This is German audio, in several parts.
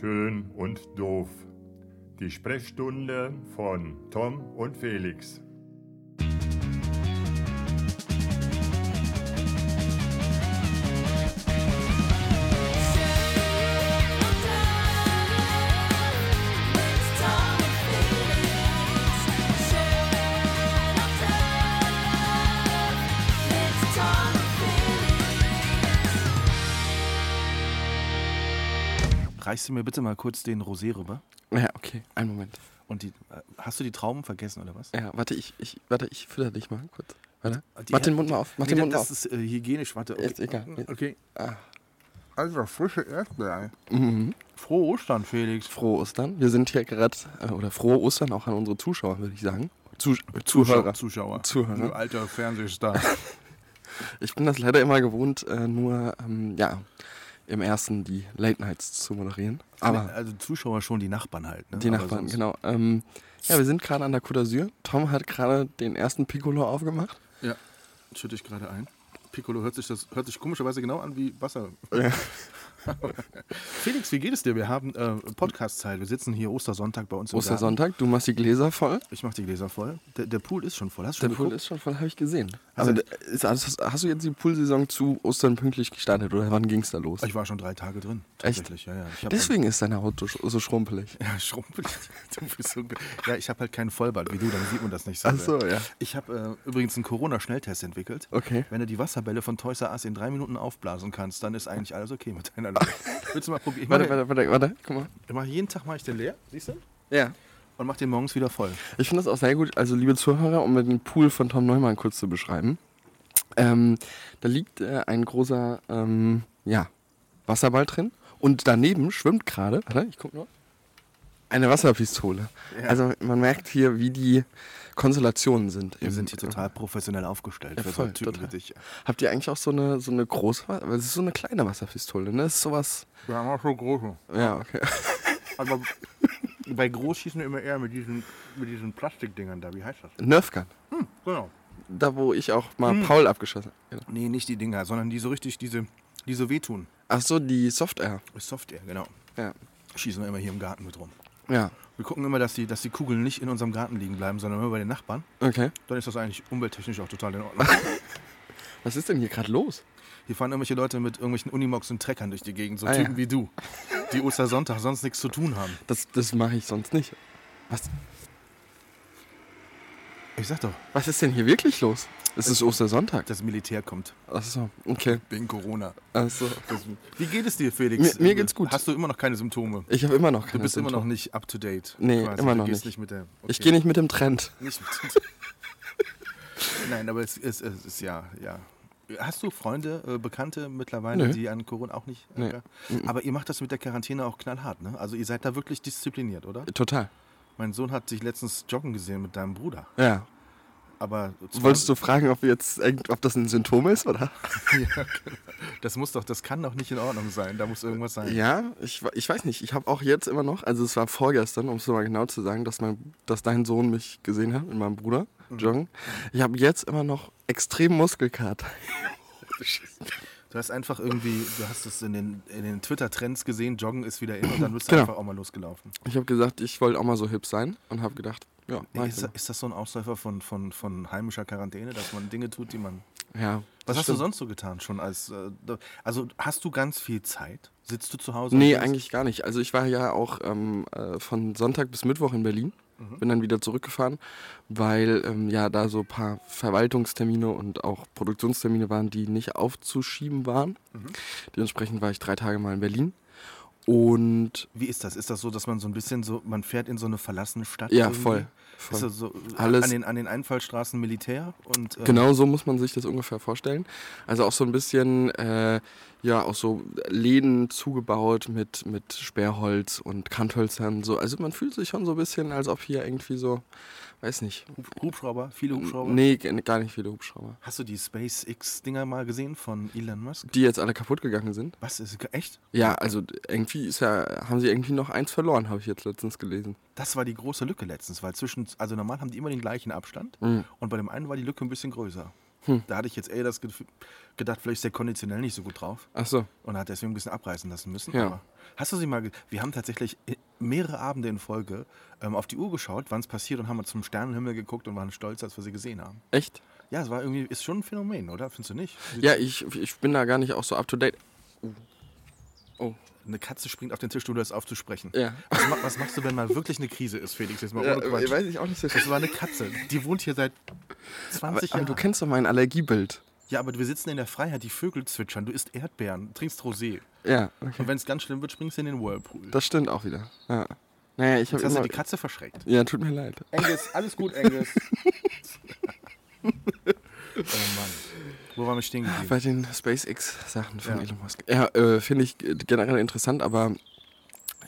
Schön und doof. Die Sprechstunde von Tom und Felix. Reichst du mir bitte mal kurz den Rosé rüber? Ja, okay, einen Moment. Und hast du die Trauben vergessen oder was? Ja, warte, ich fütter dich mal kurz. Warte. Mach den Mund mal auf. Mach den Mund auf. Das ist hygienisch, warte. Okay. Ist egal. Okay. Ah. Also frische Erdbeeren. Mhm. Frohe Ostern, Felix. Frohe Ostern. Wir sind hier gerade, oder frohe Ostern auch an unsere Zuschauer, würde ich sagen. Zuhörer. Du alter Fernsehstar. Ich bin das leider immer gewohnt, im Ersten die Late Nights zu moderieren. Aber also Zuschauer schon, die Nachbarn halt. Ne? Die aber Nachbarn, genau. Wir sind gerade an der Côte d'Azur. Tom hat gerade den ersten Piccolo aufgemacht. Ja, schütte ich gerade ein. Piccolo hört sich komischerweise genau an wie Wasser. Ja. Felix, wie geht es dir? Wir haben Podcast-Zeit. Wir sitzen hier Ostersonntag bei uns im Ostersonntag, du machst die Gläser voll. Ich mach die Gläser voll. Der Pool ist schon voll. Hast du schon geguckt? Der Pool ist schon voll, habe ich gesehen. Hast du jetzt die Poolsaison zu Ostern pünktlich gestartet oder wann ging es da los? Ich war schon 3 Tage drin. Tatsächlich. Echt? Ja, ja. Deswegen ist deine Haut so schrumpelig. Ja, schrumpelig. Ja, ich habe halt keinen Vollbart wie du, dann sieht man das nicht so. Ach so, ja. Ich habe übrigens einen Corona-Schnelltest entwickelt. Okay. Wenn du die Wasserbälle von Toys R Us in 3 Minuten aufblasen kannst, dann ist eigentlich alles okay mit deiner. Willst du mal probieren? Warte, guck mal. Jeden Tag mache ich den leer, siehst du? Ja. Und mache den morgens wieder voll. Ich finde das auch sehr gut, also liebe Zuhörer, um den Pool von Tom Neumann kurz zu beschreiben. Da liegt ein großer Wasserball drin und daneben schwimmt gerade, warte, ich guck nur, eine Wasserpistole. Ja. Also man merkt hier, wie die Konstellationen sind. Wir sind hier total professionell aufgestellt. Ja, voll, für so Typen wie dich. Habt ihr eigentlich auch so eine große, weil es ist so eine kleine Wasserpistole, ne? Das ist sowas. Wir haben auch so große. Ja, okay. Aber bei groß schießen wir immer eher mit diesen Plastikdingern da, wie heißt das? Nerfgun. Genau. Da, wo ich auch mal Paul abgeschossen habe. Genau. Nee, nicht die Dinger, sondern die so richtig, die so wehtun. Ach so, die Soft Air. Soft Air, genau. Ja. Schießen wir immer hier im Garten mit rum. Ja. Wir gucken immer, dass die Kugeln nicht in unserem Garten liegen bleiben, sondern immer bei den Nachbarn. Okay. Dann ist das eigentlich umwelttechnisch auch total in Ordnung. Was ist denn hier gerade los? Hier fahren irgendwelche Leute mit irgendwelchen Unimogs und Treckern durch die Gegend, so Typen wie du, die Ostersonntag sonst nichts zu tun haben. Das mache ich sonst nicht. Was? Ich sag doch. Was ist denn hier wirklich los? Es ist Ostersonntag. Das Militär kommt. Ach so, okay. Wegen Corona. Ach so. Wie geht es dir, Felix? Mir geht's gut. Hast du immer noch keine Symptome? Ich habe immer noch keine Symptome. Du bist immer noch nicht up to date. Nee, quasi. Immer noch nicht. Okay. Ich gehe nicht mit dem Trend. Nicht mit dem Trend. Nein, aber es ist ja. Hast du Freunde, Bekannte mittlerweile, die an Corona auch nicht... Nee. Aber ihr macht das mit der Quarantäne auch knallhart, ne? Also ihr seid da wirklich diszipliniert, oder? Total. Mein Sohn hat sich letztens joggen gesehen mit deinem Bruder. Ja. Aber wolltest du fragen, ob das ein Symptom ist, oder? Ja, das kann doch nicht in Ordnung sein. Da muss irgendwas sein. Ja, ich weiß nicht. Ich habe auch jetzt immer noch, also es war vorgestern, um es mal genau zu sagen, dass dein Sohn mich gesehen hat mit meinem Bruder, joggen. Ich habe jetzt immer noch extrem Muskelkater. Du hast einfach das in den Twitter-Trends gesehen, Joggen ist wieder in und dann bist du einfach auch mal losgelaufen. Ich habe gesagt, ich wollte auch mal so hip sein und habe gedacht, ja. Ist das so ein Ausläufer von heimischer Quarantäne, dass man Dinge tut, die man... Ja. Was hast du sonst so getan schon als... Also hast du ganz viel Zeit? Sitzt du zu Hause? Nee, eigentlich gar nicht. Also ich war ja auch von Sonntag bis Mittwoch in Berlin. Bin dann wieder zurückgefahren, weil da so ein paar Verwaltungstermine und auch Produktionstermine waren, die nicht aufzuschieben waren. Mhm. Dementsprechend war ich 3 Tage mal in Berlin. Und wie ist das? Ist das so, dass man so ein bisschen so, man fährt in so eine verlassene Stadt? Ja, irgendwie? Voll. Ist das so alles an den Einfallstraßen Militär? Und, genau so muss man sich das ungefähr vorstellen. Also auch so ein bisschen, auch so Läden zugebaut mit Sperrholz und Kanthölzern. So. Also man fühlt sich schon so ein bisschen, als ob hier irgendwie so, weiß nicht. Hubschrauber? Viele Hubschrauber? Nee, gar nicht viele Hubschrauber. Hast du die SpaceX-Dinger mal gesehen von Elon Musk? Die jetzt alle kaputt gegangen sind. Was? Ist echt? Ja, also haben sie irgendwie noch eins verloren, habe ich jetzt letztens gelesen. Das war die große Lücke letztens, weil normal haben die immer den gleichen Abstand und bei dem einen war die Lücke ein bisschen größer. Da hatte ich jetzt eher das gedacht, vielleicht ist der konditionell nicht so gut drauf. Ach so. Und hat deswegen ein bisschen abreißen lassen müssen. Ja. Aber hast du sie mal... Wir haben tatsächlich mehrere Abende in Folge auf die Uhr geschaut, wann es passiert, und haben zum Sternenhimmel geguckt und waren stolz, als wir sie gesehen haben. Echt? Ja, es war irgendwie... Ist schon ein Phänomen, oder? Findest du nicht? Ja, ich bin da gar nicht auch so up to date. Oh. Eine Katze springt auf den Tisch, du hörst auf zu sprechen. Ja. Was machst du, wenn mal wirklich eine Krise ist, Felix? Jetzt mal ohne Quatsch. Weiß ich auch nicht. Das war eine Katze. Die wohnt hier seit 20 Jahren. Aber du kennst doch mein Allergiebild. Ja, aber wir sitzen in der Freiheit, die Vögel zwitschern, du isst Erdbeeren, trinkst Rosé. Ja, okay. Und wenn es ganz schlimm wird, springst du in den Whirlpool. Das stimmt auch wieder. Ja. Naja, ich habe die Katze verschreckt. Ja, tut mir leid. Angus, alles gut, Angus. Oh Mann. Wo waren wir stehen geblieben? Bei den SpaceX-Sachen von Elon Musk. Ja, finde ich generell interessant, aber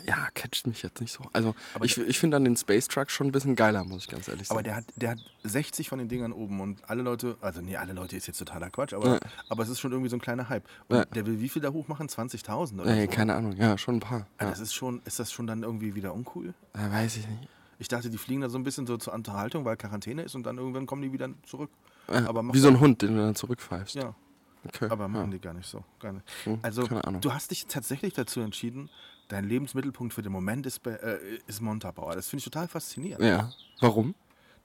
ja, catcht mich jetzt nicht so. Also aber ich finde dann den Space Truck schon ein bisschen geiler, muss ich ganz ehrlich sagen. Aber der hat 60 von den Dingern oben und alle Leute, also nee, alle Leute ist jetzt totaler Quatsch, aber es ist schon irgendwie so ein kleiner Hype. Und der will wie viel da hochmachen? 20.000 oder so? Keine Ahnung, ja, schon ein paar. Ja. Ist das schon dann irgendwie wieder uncool? Ja, weiß ich nicht. Ich dachte, die fliegen da so ein bisschen so zur Unterhaltung, weil Quarantäne ist, und dann irgendwann kommen die wieder zurück. Aber wie so ein Hund, den du dann zurückpfeifst. Ja. Okay. Aber machen die gar nicht so. Gar nicht. Also, keine Ahnung. Du hast dich tatsächlich dazu entschieden, dein Lebensmittelpunkt für den Moment ist Montabaur. Das finde ich total faszinierend. Ja. Warum?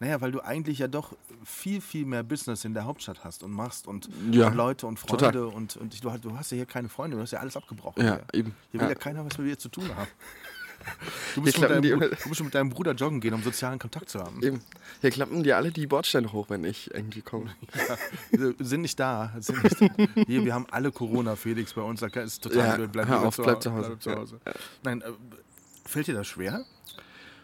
Naja, weil du eigentlich ja doch viel, viel mehr Business in der Hauptstadt hast und machst und Leute und Freunde. Und du hast ja hier keine Freunde, du hast ja alles abgebrochen. Ja, eben. Hier will ja keiner was mit dir zu tun haben. Du musst schon mit deinem Bruder joggen gehen, um sozialen Kontakt zu haben. Eben. Hier klappen dir alle die Bordsteine hoch, wenn ich irgendwie komme. Ja, sind nicht da. Hier, wir haben alle Corona, Felix, bei uns. Das ist total blöd. Bleib zu Hause. Ja. Nein, fällt dir das schwer?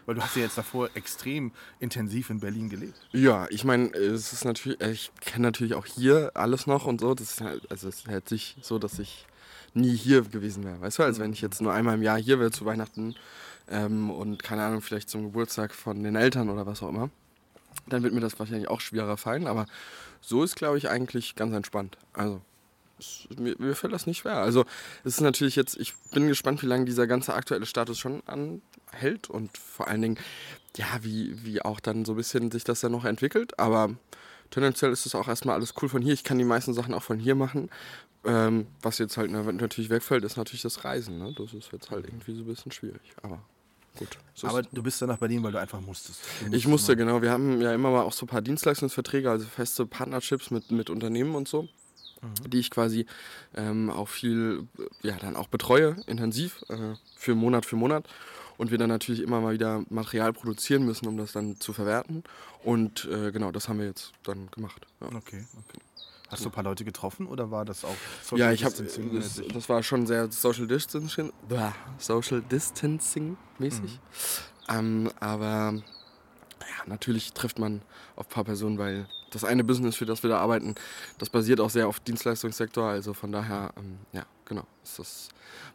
Weil du hast ja jetzt davor extrem intensiv in Berlin gelebt. Ja, ich meine, es ist natürlich, ich kenne natürlich auch hier alles noch und so. Das ist halt, also es ist halt nicht so, dass ich nie hier gewesen wäre, weißt du, als wenn ich jetzt nur einmal im Jahr hier wäre zu Weihnachten und keine Ahnung, vielleicht zum Geburtstag von den Eltern oder was auch immer, dann wird mir das wahrscheinlich auch schwerer fallen, aber so ist, glaube ich, eigentlich ganz entspannt, also mir fällt das nicht schwer, also es ist natürlich jetzt, ich bin gespannt, wie lange dieser ganze aktuelle Status schon anhält und vor allen Dingen, ja, wie auch dann so ein bisschen sich das dann noch entwickelt, aber tendenziell ist es auch erstmal alles cool von hier, ich kann die meisten Sachen auch von hier machen. Was jetzt halt natürlich wegfällt, ist natürlich das Reisen. Ne? Das ist jetzt halt irgendwie so ein bisschen schwierig. Aber gut. So aber du bist dann nach Berlin, weil du einfach musstest. Ich musste, genau. Wir haben ja immer mal auch so ein paar Dienstleistungsverträge, also feste Partnerships mit Unternehmen und so, die ich quasi auch viel, ja, dann auch betreue, intensiv, für Monat. Und wir dann natürlich immer mal wieder Material produzieren müssen, um das dann zu verwerten. Und genau, das haben wir jetzt dann gemacht. Ja. Okay. Hast du ein paar Leute getroffen oder war das auch Social Distancing? Ja, das war schon sehr Social Distancing mäßig. Aber ja, natürlich trifft man auf ein paar Personen, weil das eine Business, für das wir da arbeiten, das basiert auch sehr auf Dienstleistungssektor. Also von daher, ja, genau,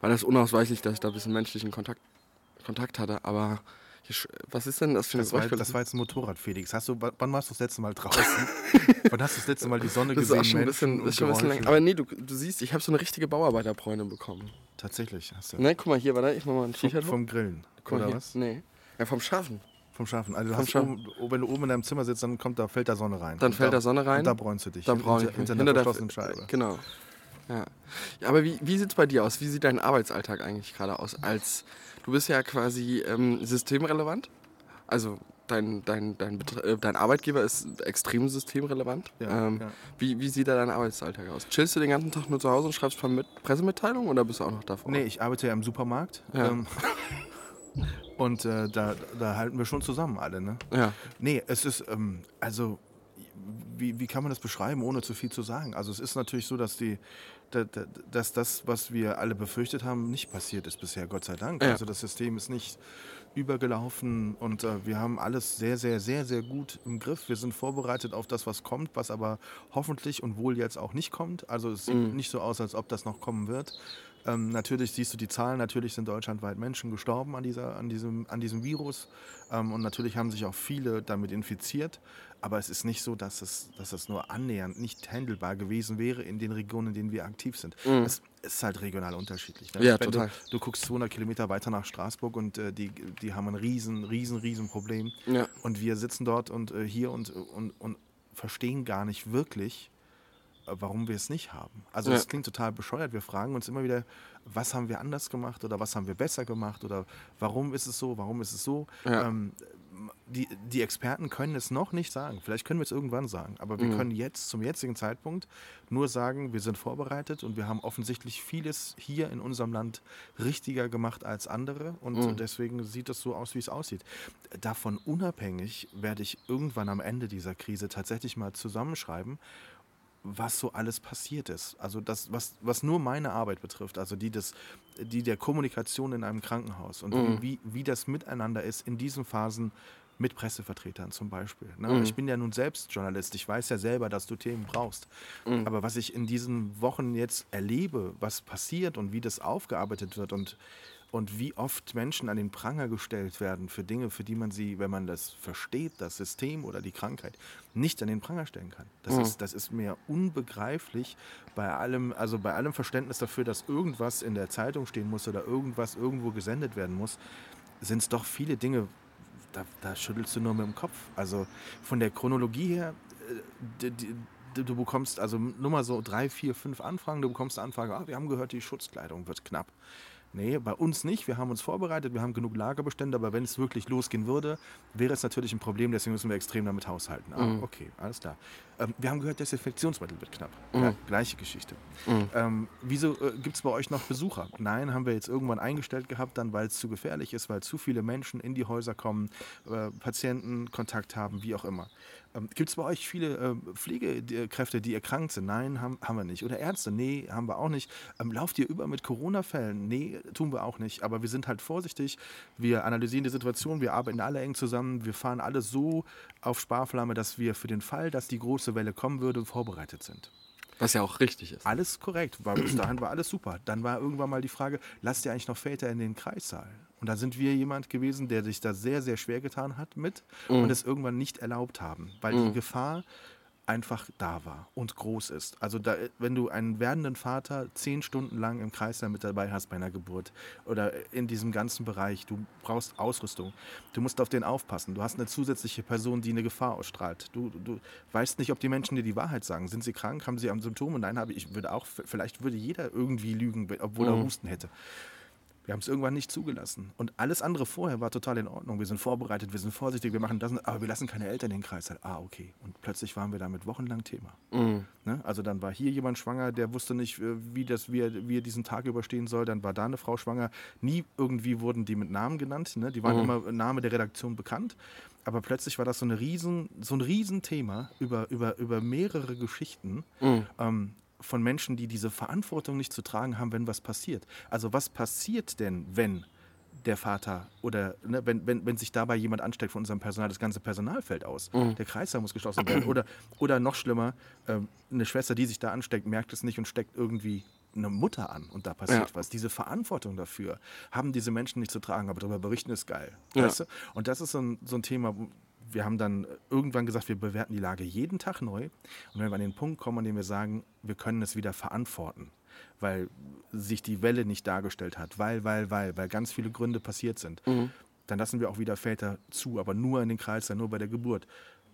war das unausweichlich, dass ich da ein bisschen menschlichen Kontakt hatte, aber... Was ist denn das für ein Beispiel? Das war jetzt ein Motorrad, Felix. Wann warst du das letzte Mal draußen? Wann hast du das letzte Mal die Sonne gesehen? Das ist schon ein bisschen lang. Aber nee, du siehst, ich habe so eine richtige Bauarbeiterbräune bekommen. Tatsächlich hast du. Ne, guck mal hier, warte, ich mach mal ein T-Shirt. Vom Grillen, guck mal, oder hier. Was? Nee, ja, vom Schafen. Also wenn du oben in deinem Zimmer sitzt, dann fällt da Sonne rein. Dann fällt da Sonne rein. Und da bräunst du dich. Da bräunst du dich. Hinter einer verschlossenen Scheibe. Genau. Ja, aber wie sieht es bei dir aus? Wie sieht dein Arbeitsalltag eigentlich gerade aus? Du bist ja quasi systemrelevant. Also dein Arbeitgeber ist extrem systemrelevant. Ja, ja. Wie sieht da dein Arbeitsalltag aus? Chillst du den ganzen Tag nur zu Hause und schreibst Pressemitteilungen oder bist du auch noch davor? Nee, ich arbeite ja im Supermarkt. Ja. Und da halten wir schon zusammen alle, ne? Ja. Nee, es ist, also... Wie kann man das beschreiben, ohne zu viel zu sagen? Also es ist natürlich so, dass das, was wir alle befürchtet haben, nicht passiert ist bisher, Gott sei Dank. Ja. Also das System ist nicht übergelaufen und wir haben alles sehr, sehr, sehr, sehr gut im Griff. Wir sind vorbereitet auf das, was kommt, was aber hoffentlich und wohl jetzt auch nicht kommt. Also es sieht nicht so aus, als ob das noch kommen wird. Natürlich siehst du die Zahlen, natürlich sind deutschlandweit Menschen gestorben an diesem Virus und natürlich haben sich auch viele damit infiziert, aber es ist nicht so, dass es nur annähernd nicht handelbar gewesen wäre in den Regionen, in denen wir aktiv sind. Es ist halt regional unterschiedlich. Ne? Ja, total. Du guckst 200 Kilometer weiter nach Straßburg und die haben ein riesen Problem und wir sitzen dort und hier und verstehen gar nicht wirklich, warum wir es nicht haben. Also das klingt total bescheuert. Wir fragen uns immer wieder, was haben wir anders gemacht oder was haben wir besser gemacht oder warum ist es so, warum ist es so. Ja. Die Experten können es noch nicht sagen. Vielleicht können wir es irgendwann sagen. Aber wir können jetzt, zum jetzigen Zeitpunkt, nur sagen, wir sind vorbereitet und wir haben offensichtlich vieles hier in unserem Land richtiger gemacht als andere. Und deswegen sieht es so aus, wie es aussieht. Davon unabhängig werde ich irgendwann am Ende dieser Krise tatsächlich mal zusammenschreiben, was so alles passiert ist. Also das, was nur meine Arbeit betrifft, also die der Kommunikation in einem Krankenhaus und wie das miteinander ist in diesen Phasen mit Pressevertretern zum Beispiel. Ne? Ich bin ja nun selbst Journalist, ich weiß ja selber, dass du Themen brauchst. Aber was ich in diesen Wochen jetzt erlebe, was passiert und wie das aufgearbeitet wird und wie oft Menschen an den Pranger gestellt werden für Dinge, für die man sie, wenn man das versteht, das System oder die Krankheit, nicht an den Pranger stellen kann. Das ist mir unbegreiflich bei allem Verständnis dafür, dass irgendwas in der Zeitung stehen muss oder irgendwas irgendwo gesendet werden muss, sind es doch viele Dinge, da schüttelst du nur mit dem Kopf. Also von der Chronologie her, du bekommst also nur mal so 3, 4, 5 Anfragen, du bekommst eine Anfrage, wir haben gehört, die Schutzkleidung wird knapp. Nee, bei uns nicht. Wir haben uns vorbereitet, wir haben genug Lagerbestände, aber wenn es wirklich losgehen würde, wäre es natürlich ein Problem, deswegen müssen wir extrem damit haushalten. Okay, alles klar. Wir haben gehört, Desinfektionsmittel wird knapp. Ja, gleiche Geschichte. Wieso gibt es bei euch noch Besucher? Nein, haben wir jetzt irgendwann eingestellt gehabt, dann weil es zu gefährlich ist, weil zu viele Menschen in die Häuser kommen, Patienten Kontakt haben, wie auch immer. Gibt es bei euch viele Pflegekräfte, die erkrankt sind? Nein, haben wir nicht. Oder Ärzte? Nee, haben wir auch nicht. Lauft ihr über mit Corona-Fällen? Nee, tun wir auch nicht. Aber wir sind halt vorsichtig. Wir analysieren die Situation. Wir arbeiten alle eng zusammen. Wir fahren alle so auf Sparflamme, dass wir für den Fall, dass die große Welle kommen würde, vorbereitet sind. Was ja auch richtig ist. Alles korrekt. Bis dahin war alles super. Dann war irgendwann mal die Frage, lasst ihr eigentlich noch Väter in den Kreissaal? Und da sind wir jemand gewesen, der sich da sehr, sehr schwer getan hat mit und es irgendwann nicht erlaubt haben, weil die Gefahr einfach da war und groß ist. Also da, wenn du einen werdenden Vater 10 Stunden lang im Kreissaal mit dabei hast bei einer Geburt oder in diesem ganzen Bereich, du brauchst Ausrüstung, du musst auf den aufpassen, du hast eine zusätzliche Person, die eine Gefahr ausstrahlt. Du weißt nicht, ob die Menschen dir die Wahrheit sagen. Sind sie krank? Haben sie Symptome? Nein, vielleicht würde jeder irgendwie lügen, obwohl er Husten hätte. Wir haben es irgendwann nicht zugelassen. Und alles andere vorher war total in Ordnung. Wir sind vorbereitet, wir sind vorsichtig, wir machen das, aber wir lassen keine Eltern in den Kreis. Okay. Und plötzlich waren wir damit wochenlang Thema. Ne? Also dann war hier jemand schwanger, der wusste nicht, wie er diesen Tag überstehen soll. Dann war da eine Frau schwanger. Nie irgendwie wurden die mit Namen genannt. Ne? Die waren immer Name der Redaktion bekannt. Aber plötzlich war das so ein Riesenthema über mehrere Geschichten. Von Menschen, die diese Verantwortung nicht zu tragen haben, wenn was passiert. Also was passiert denn, wenn der Vater oder wenn sich dabei jemand ansteckt von unserem Personal, das ganze Personal fällt aus. Der Kreislauf muss geschlossen werden. Oder noch schlimmer, eine Schwester, die sich da ansteckt, merkt es nicht und steckt irgendwie eine Mutter an und da passiert was. Diese Verantwortung dafür haben diese Menschen nicht zu tragen, aber darüber berichten ist geil. Ja. Weißt du? Und das ist so ein Thema. Wir haben dann irgendwann gesagt, wir bewerten die Lage jeden Tag neu. Und wenn wir an den Punkt kommen, an dem wir sagen, wir können es wieder verantworten, weil sich die Welle nicht dargestellt hat, weil ganz viele Gründe passiert sind, dann lassen wir auch wieder Väter zu, aber nur in den Kreis, dann nur bei der Geburt.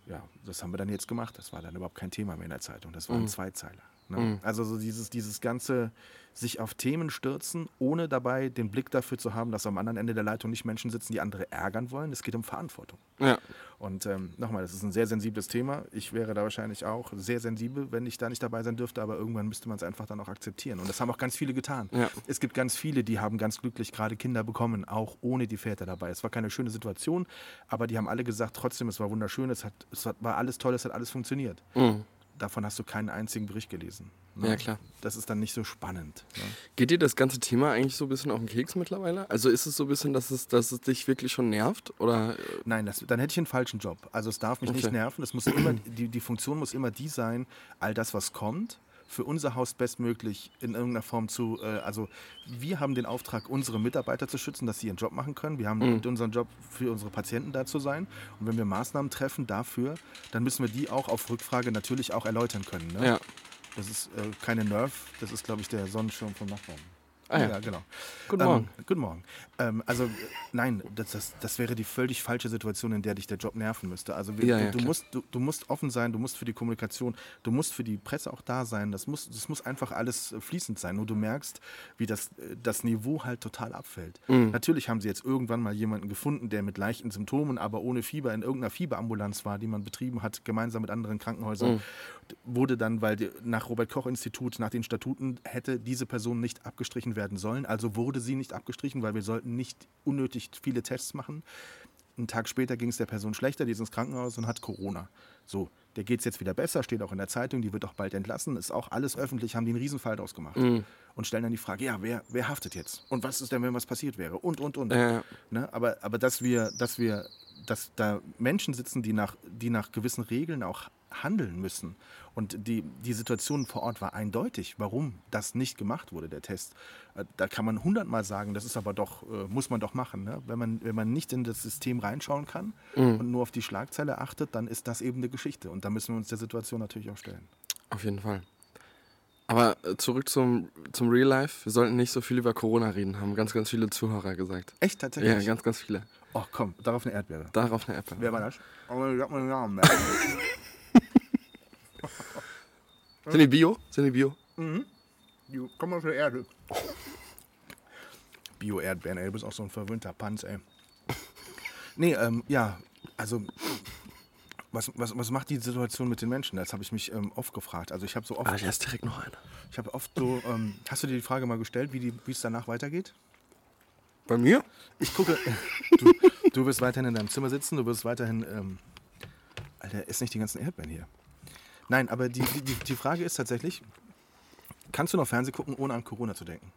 Ja, das haben wir dann jetzt gemacht. Das war dann überhaupt kein Thema mehr in der Zeitung. Das waren Zweizeiler. Ne? Also so dieses ganze sich auf Themen stürzen, ohne dabei den Blick dafür zu haben, dass am anderen Ende der Leitung nicht Menschen sitzen, die andere ärgern wollen. Es geht um Verantwortung. Ja. Und nochmal, das ist ein sehr sensibles Thema. Ich wäre da wahrscheinlich auch sehr sensibel, wenn ich da nicht dabei sein dürfte, aber irgendwann müsste man es einfach dann auch akzeptieren. Und das haben auch ganz viele getan. Ja. Es gibt ganz viele, die haben ganz glücklich gerade Kinder bekommen, auch ohne die Väter dabei. Es war keine schöne Situation, aber die haben alle gesagt, trotzdem, es war wunderschön, war alles toll, es hat alles funktioniert. Davon hast du keinen einzigen Bericht gelesen. Ne? Ja, klar. Das ist dann nicht so spannend. Ne? Geht dir das ganze Thema eigentlich so ein bisschen auf den Keks mittlerweile? Also ist es so ein bisschen, dass es dich wirklich schon nervt? Oder? Nein, dann hätte ich einen falschen Job. Also es darf mich nicht nerven. Es muss immer, die Funktion muss immer die sein, all das, was kommt, für unser Haus bestmöglich in irgendeiner Form also wir haben den Auftrag, unsere Mitarbeiter zu schützen, dass sie ihren Job machen können. Wir haben unseren Job, für unsere Patienten da zu sein. Und wenn wir Maßnahmen treffen dafür, dann müssen wir die auch auf Rückfrage natürlich auch erläutern können. Ne? Ja. Das ist keine Nerf, das ist, glaube ich, der Sonnenschirm vom Nachbarn. Ah, ja, genau. Guten Morgen. Guten Morgen. Also nein, das wäre die völlig falsche Situation, in der dich der Job nerven müsste. Also du musst offen sein, du musst für die Kommunikation, du musst für die Presse auch da sein. Das muss einfach alles fließend sein. Nur du merkst, wie das Niveau halt total abfällt. Mhm. Natürlich haben sie jetzt irgendwann mal jemanden gefunden, der mit leichten Symptomen, aber ohne Fieber in irgendeiner Fieberambulanz war, die man betrieben hat, gemeinsam mit anderen Krankenhäusern. Mhm. Wurde dann, weil nach Robert-Koch-Institut, nach den Statuten hätte diese Person nicht abgestrichen werden sollen. Also wurde sie nicht abgestrichen, weil wir sollten nicht unnötig viele Tests machen. Einen Tag später ging es der Person schlechter, die ist ins Krankenhaus und hat Corona. So, der geht es jetzt wieder besser, steht auch in der Zeitung, die wird auch bald entlassen, ist auch alles öffentlich, haben die einen Riesenfall draus gemacht. Mhm. Und stellen dann die Frage, ja, wer haftet jetzt? Und was ist denn, wenn was passiert wäre? Und. Ne? Aber dass da Menschen sitzen, die nach gewissen Regeln auch handeln müssen. Und die Situation vor Ort war eindeutig, warum das nicht gemacht wurde, der Test. Da kann man 100-mal sagen, das ist aber doch, muss man doch machen. Ne? Wenn man nicht in das System reinschauen kann und nur auf die Schlagzeile achtet, dann ist das eben eine Geschichte. Und da müssen wir uns der Situation natürlich auch stellen. Auf jeden Fall. Aber zurück zum Real Life. Wir sollten nicht so viel über Corona reden, haben ganz, ganz viele Zuhörer gesagt. Echt? Tatsächlich? Ja, ganz, ganz viele. Oh komm, darauf eine Erdbeere. Wer war das? Aber ich hab meinen Namen. Sind die Bio? Mhm. Die kommen aus der Erde. Bio-Erdbeeren, ey. Du bist auch so ein verwöhnter Panz, ey. Nee, also... Was macht die Situation mit den Menschen? Das habe ich mich oft gefragt. Also ich habe so oft... Ah, da ist direkt noch einer. Ich habe oft so... hast du dir die Frage mal gestellt, wie es danach weitergeht? Bei mir? Ich gucke... du wirst weiterhin in deinem Zimmer sitzen, du wirst weiterhin... Alter, iss nicht die ganzen Erdbeeren hier. Nein, aber die Frage ist tatsächlich, kannst du noch Fernsehen gucken, ohne an Corona zu denken?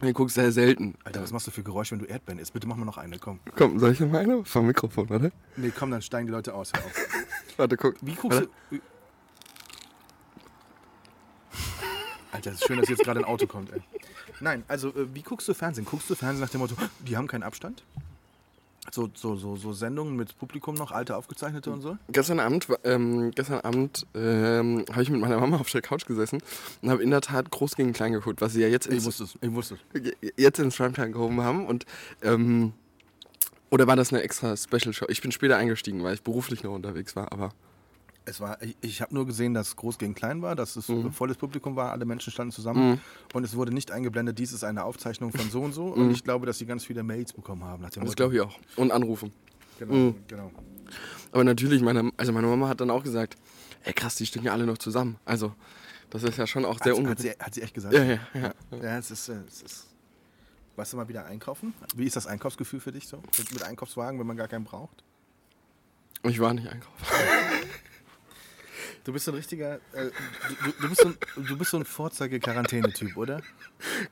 Ich gucke sehr selten. Alter, was machst du für Geräusche, wenn du Erdbeeren isst? Bitte mach mal noch eine, komm. Komm, soll ich noch eine? Vom Mikrofon, oder? Nee, komm, dann steigen die Leute aus. Hör auf. Warte, guck. Wie guckst du... Alter, es ist schön, dass jetzt gerade ein Auto kommt, ey. Nein, also, wie guckst du Fernsehen? Guckst du Fernsehen nach dem Motto, die haben keinen Abstand? So Sendungen mit Publikum noch, alte aufgezeichnete und so? Gestern Abend habe ich mit meiner Mama auf der Couch gesessen und habe in der Tat groß gegen klein geguckt, was sie ja jetzt ins Primetime gehoben haben. Und oder war das eine extra Special-Show? Ich bin später eingestiegen, weil ich beruflich noch unterwegs war, aber... Ich habe nur gesehen, dass groß gegen klein war, dass es volles Publikum war, alle Menschen standen zusammen und es wurde nicht eingeblendet, dies ist eine Aufzeichnung von so und so und ich glaube, dass sie ganz viele Mails bekommen haben. Das glaube ich auch. Und Anrufe. Genau, genau. Aber natürlich, meine Mama hat dann auch gesagt, ey krass, die stehen ja alle noch zusammen. Also das ist ja schon auch sehr ungewohnt. Hat sie echt gesagt? Ja. Ja, es ist warst du mal wieder einkaufen? Wie ist das Einkaufsgefühl für dich so? Mit Einkaufswagen, wenn man gar keinen braucht? Ich war nicht einkaufen. Du bist so ein richtiger, du bist so ein Vorzeige-Quarantäne-Typ, oder?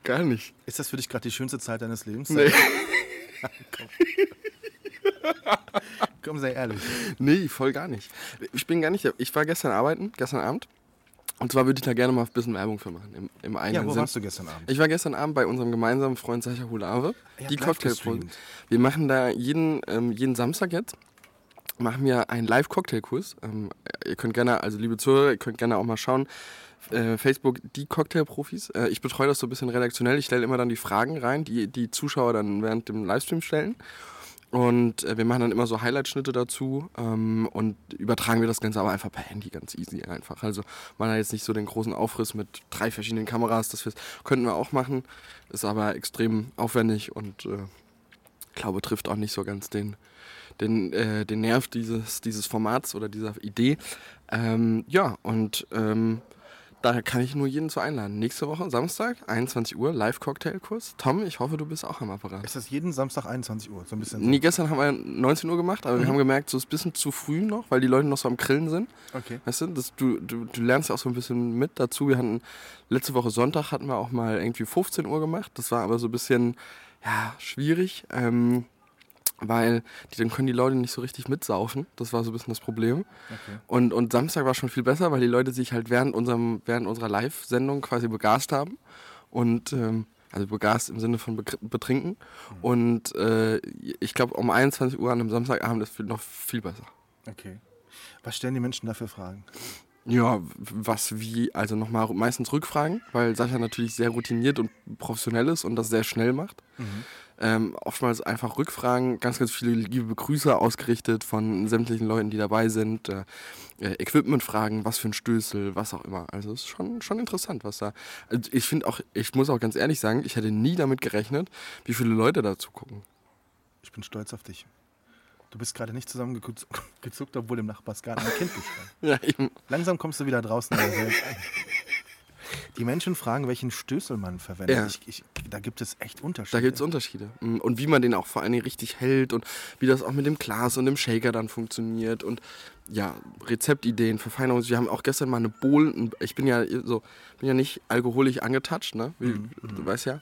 Gar nicht. Ist das für dich gerade die schönste Zeit deines Lebens? Nee. Komm, sei ehrlich. Nee, voll gar nicht. Ich war gestern arbeiten, gestern Abend. Und zwar würde ich da gerne mal ein bisschen Werbung für machen. Im eigenen Sinn. Ja, wo warst du gestern Abend? Ich war gestern Abend bei unserem gemeinsamen Freund Sascha Hulawe. Ja, die Cocktailprobe. Wir machen da jeden Samstag jetzt. Machen wir einen Live-Cocktail-Kurs. Ihr könnt gerne, also liebe Zuhörer, ihr könnt gerne auch mal schauen. Facebook, die Cocktail-Profis. Ich betreue das so ein bisschen redaktionell. Ich stelle immer dann die Fragen rein, die Zuschauer dann während dem Livestream stellen. Und wir machen dann immer so Highlight-Schnitte dazu und übertragen wir das Ganze aber einfach per Handy, ganz easy einfach. Also man hat jetzt nicht so den großen Aufriss mit 3 verschiedenen Kameras. Das könnten wir auch machen. Ist aber extrem aufwendig und ich glaube, trifft auch nicht so ganz den Nerv dieses Formats oder dieser Idee. Da kann ich nur jeden zu einladen. Nächste Woche, Samstag, 21 Uhr, Live-Cocktail-Kurs. Tom, ich hoffe, du bist auch am Apparat. Ist das jeden Samstag 21 Uhr? So ein bisschen. Nee, gestern haben wir 19 Uhr gemacht, aber wir haben gemerkt, so ist ein bisschen zu früh noch, weil die Leute noch so am Grillen sind. Okay. Weißt du, du lernst ja auch so ein bisschen mit dazu. Wir hatten letzte Woche Sonntag hatten wir auch mal irgendwie 15 Uhr gemacht. Das war aber so ein bisschen, ja, schwierig. Weil dann können die Leute nicht so richtig mitsaufen. Das war so ein bisschen das Problem. Okay. Und Samstag war schon viel besser, weil die Leute sich halt während unserer Live-Sendung quasi begast haben. Und also begast im Sinne von betrinken. Mhm. Und ich glaube, um 21 Uhr an einem Samstagabend ist noch viel besser. Okay. Was stellen die Menschen da für Fragen? Ja, was wie, also nochmal meistens Rückfragen, weil Sascha natürlich sehr routiniert und professionell ist und das sehr schnell macht. Mhm. Oftmals einfach Rückfragen, ganz, ganz viele liebe Grüße ausgerichtet von sämtlichen Leuten, die dabei sind. Equipment-Fragen, was für ein Stößel, was auch immer. Also es ist schon interessant, was da... Also ich finde auch, ich muss auch ganz ehrlich sagen, ich hätte nie damit gerechnet, wie viele Leute dazu gucken. Ich bin stolz auf dich. Du bist gerade nicht zusammengezuckt, obwohl im Nachbarsgarten ein Kind ist. Ja, langsam kommst du wieder draußen in der Welt an. Die Menschen fragen, welchen Stößel man verwendet. Ja. Da gibt es echt Unterschiede. Da gibt es Unterschiede. Und wie man den auch vor allem richtig hält und wie das auch mit dem Glas und dem Shaker dann funktioniert. Und ja, Rezeptideen, Verfeinerungs... Wir haben auch gestern mal eine Bowl... Ich bin ja nicht alkoholisch angetatscht, ne? Du weißt ja.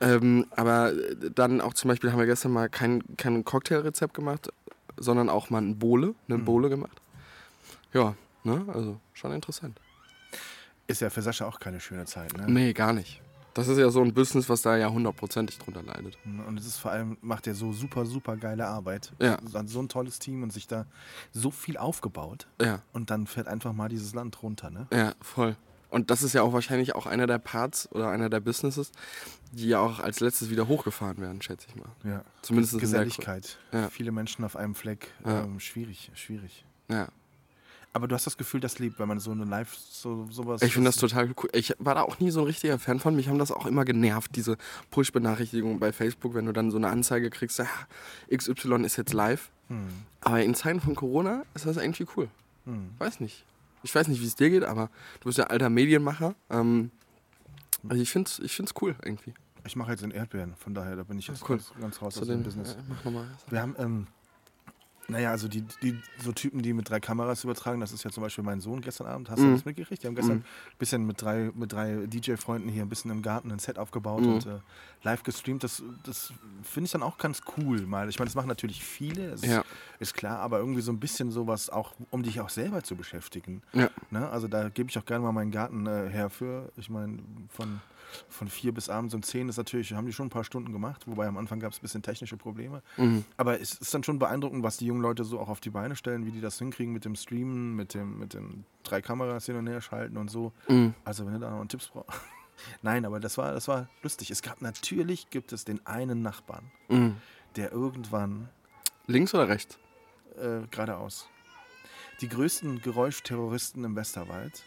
Aber dann auch zum Beispiel haben wir gestern mal kein Cocktailrezept gemacht, sondern auch mal eine Bowle gemacht. Ja, ne? Also schon interessant. Ist ja für Sascha auch keine schöne Zeit, ne? Nee, gar nicht. Das ist ja so ein Business, was da ja 100%ig drunter leidet. Und es ist vor allem, macht er so super, super geile Arbeit. Ja. So ein tolles Team und sich da so viel aufgebaut. Ja. Und dann fährt einfach mal dieses Land runter, ne? Ja, voll. Und das ist ja auch wahrscheinlich auch einer der Parts oder einer der Businesses, die ja auch als letztes wieder hochgefahren werden, schätze ich mal. Ja. Zumindest Geselligkeit. Ja. Viele Menschen auf einem Fleck. Ja. Schwierig. Ja. Aber du hast das Gefühl, das lebt, wenn man so eine Live sowas... Ich finde das total cool. Ich war da auch nie so ein richtiger Fan von. Mich haben das auch immer genervt, diese Push-Benachrichtigungen bei Facebook, wenn du dann so eine Anzeige kriegst, XY ist jetzt live. Aber in Zeiten von Corona ist das irgendwie cool. Weiß nicht. Ich weiß nicht, wie es dir geht, aber du bist ja alter Medienmacher. Also ich find's cool irgendwie. Ich mache jetzt in Erdbeeren, von daher, da bin ich jetzt ganz raus aus dem Business. Mach nochmal. Wir haben... Naja, also die so Typen, die mit 3 Kameras übertragen, das ist ja zum Beispiel mein Sohn gestern Abend, hast du das mitgekriegt? Die haben gestern ein bisschen mit drei DJ-Freunden hier ein bisschen im Garten ein Set aufgebaut und live gestreamt. Das finde ich dann auch ganz cool mal. Ich meine, das machen natürlich viele, ist klar, aber irgendwie so ein bisschen sowas auch, um dich auch selber zu beschäftigen. Ja. Ne? Also da gebe ich auch gerne mal meinen Garten her für. Ich meine, von 4 bis abends um 10 ist natürlich, haben die schon ein paar Stunden gemacht, wobei am Anfang gab es ein bisschen technische Probleme. Aber es ist dann schon beeindruckend, was die jungen Leute so auch auf die Beine stellen, wie die das hinkriegen mit dem Streamen, mit den 3 Kameras hin und her schalten und so. Also wenn du da noch Tipps brauchst. Nein, aber das war lustig. Natürlich gibt es den einen Nachbarn, der irgendwann... Links oder rechts? Geradeaus. Die größten Geräuschterroristen im Westerwald,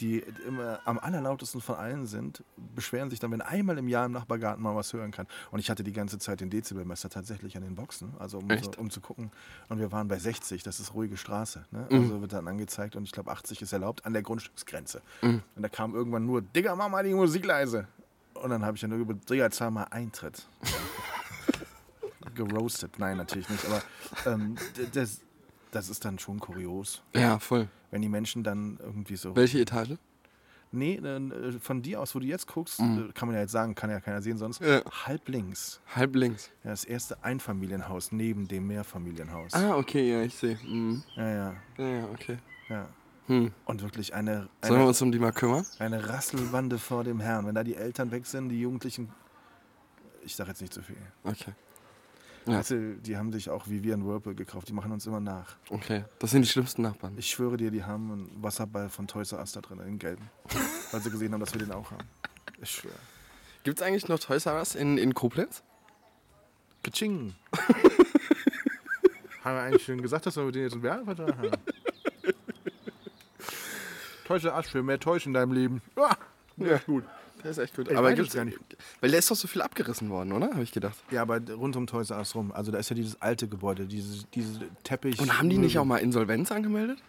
die immer am allerlautesten von allen sind, beschweren sich dann, wenn einmal im Jahr im Nachbargarten mal was hören kann. Und ich hatte die ganze Zeit den Dezibelmesser tatsächlich an den Boxen, also um zu gucken. Und wir waren bei 60, das ist ruhige Straße. Ne? Also wird dann angezeigt und ich glaube 80 ist erlaubt an der Grundstücksgrenze. Und da kam irgendwann nur, Digga, mach mal die Musik leise. Und dann habe ich dann über Digga, zahl mal Eintritt. Geroastet, nein, natürlich nicht, aber das ist dann schon kurios. Ja, voll. Wenn die Menschen dann irgendwie so... Welche Etage? Nee, von dir aus, wo du jetzt guckst, kann man ja jetzt sagen, kann ja keiner sehen sonst, halb links. Halb links. Ja, das erste Einfamilienhaus neben dem Mehrfamilienhaus. Ah, okay, ja, ich sehe. Ja, okay. Ja. Und wirklich eine... Sollen wir uns um die mal kümmern? Eine Rasselbande vor dem Herrn. Wenn da die Eltern weg sind, die Jugendlichen... Ich sag jetzt nicht so viel. Okay. Ja. Also, die haben sich auch wie wir einen Whirlpool gekauft. Die machen uns immer nach. Okay, das sind die schlimmsten Nachbarn. Ich schwöre dir, die haben einen Wasserball von Toys R Us da drin, in gelben. Weil sie gesehen haben, dass wir den auch haben. Ich schwöre. Gibt es eigentlich noch Toys R Us in Koblenz? Kaching. Haben wir eigentlich schon gesagt, dass wir mit denen jetzt einen Werbevertrag haben? Toys R Us, für mehr Toys in deinem Leben. Ah, ja, gut. Der ist echt gut. Ich aber gibt's gar nicht. Weil der ist doch so viel abgerissen worden, oder? Habe ich gedacht. Ja, aber rund um Toys R Us rum. Also da ist ja dieses alte Gebäude, diese Teppich... Und haben die nicht auch mal Insolvenz angemeldet?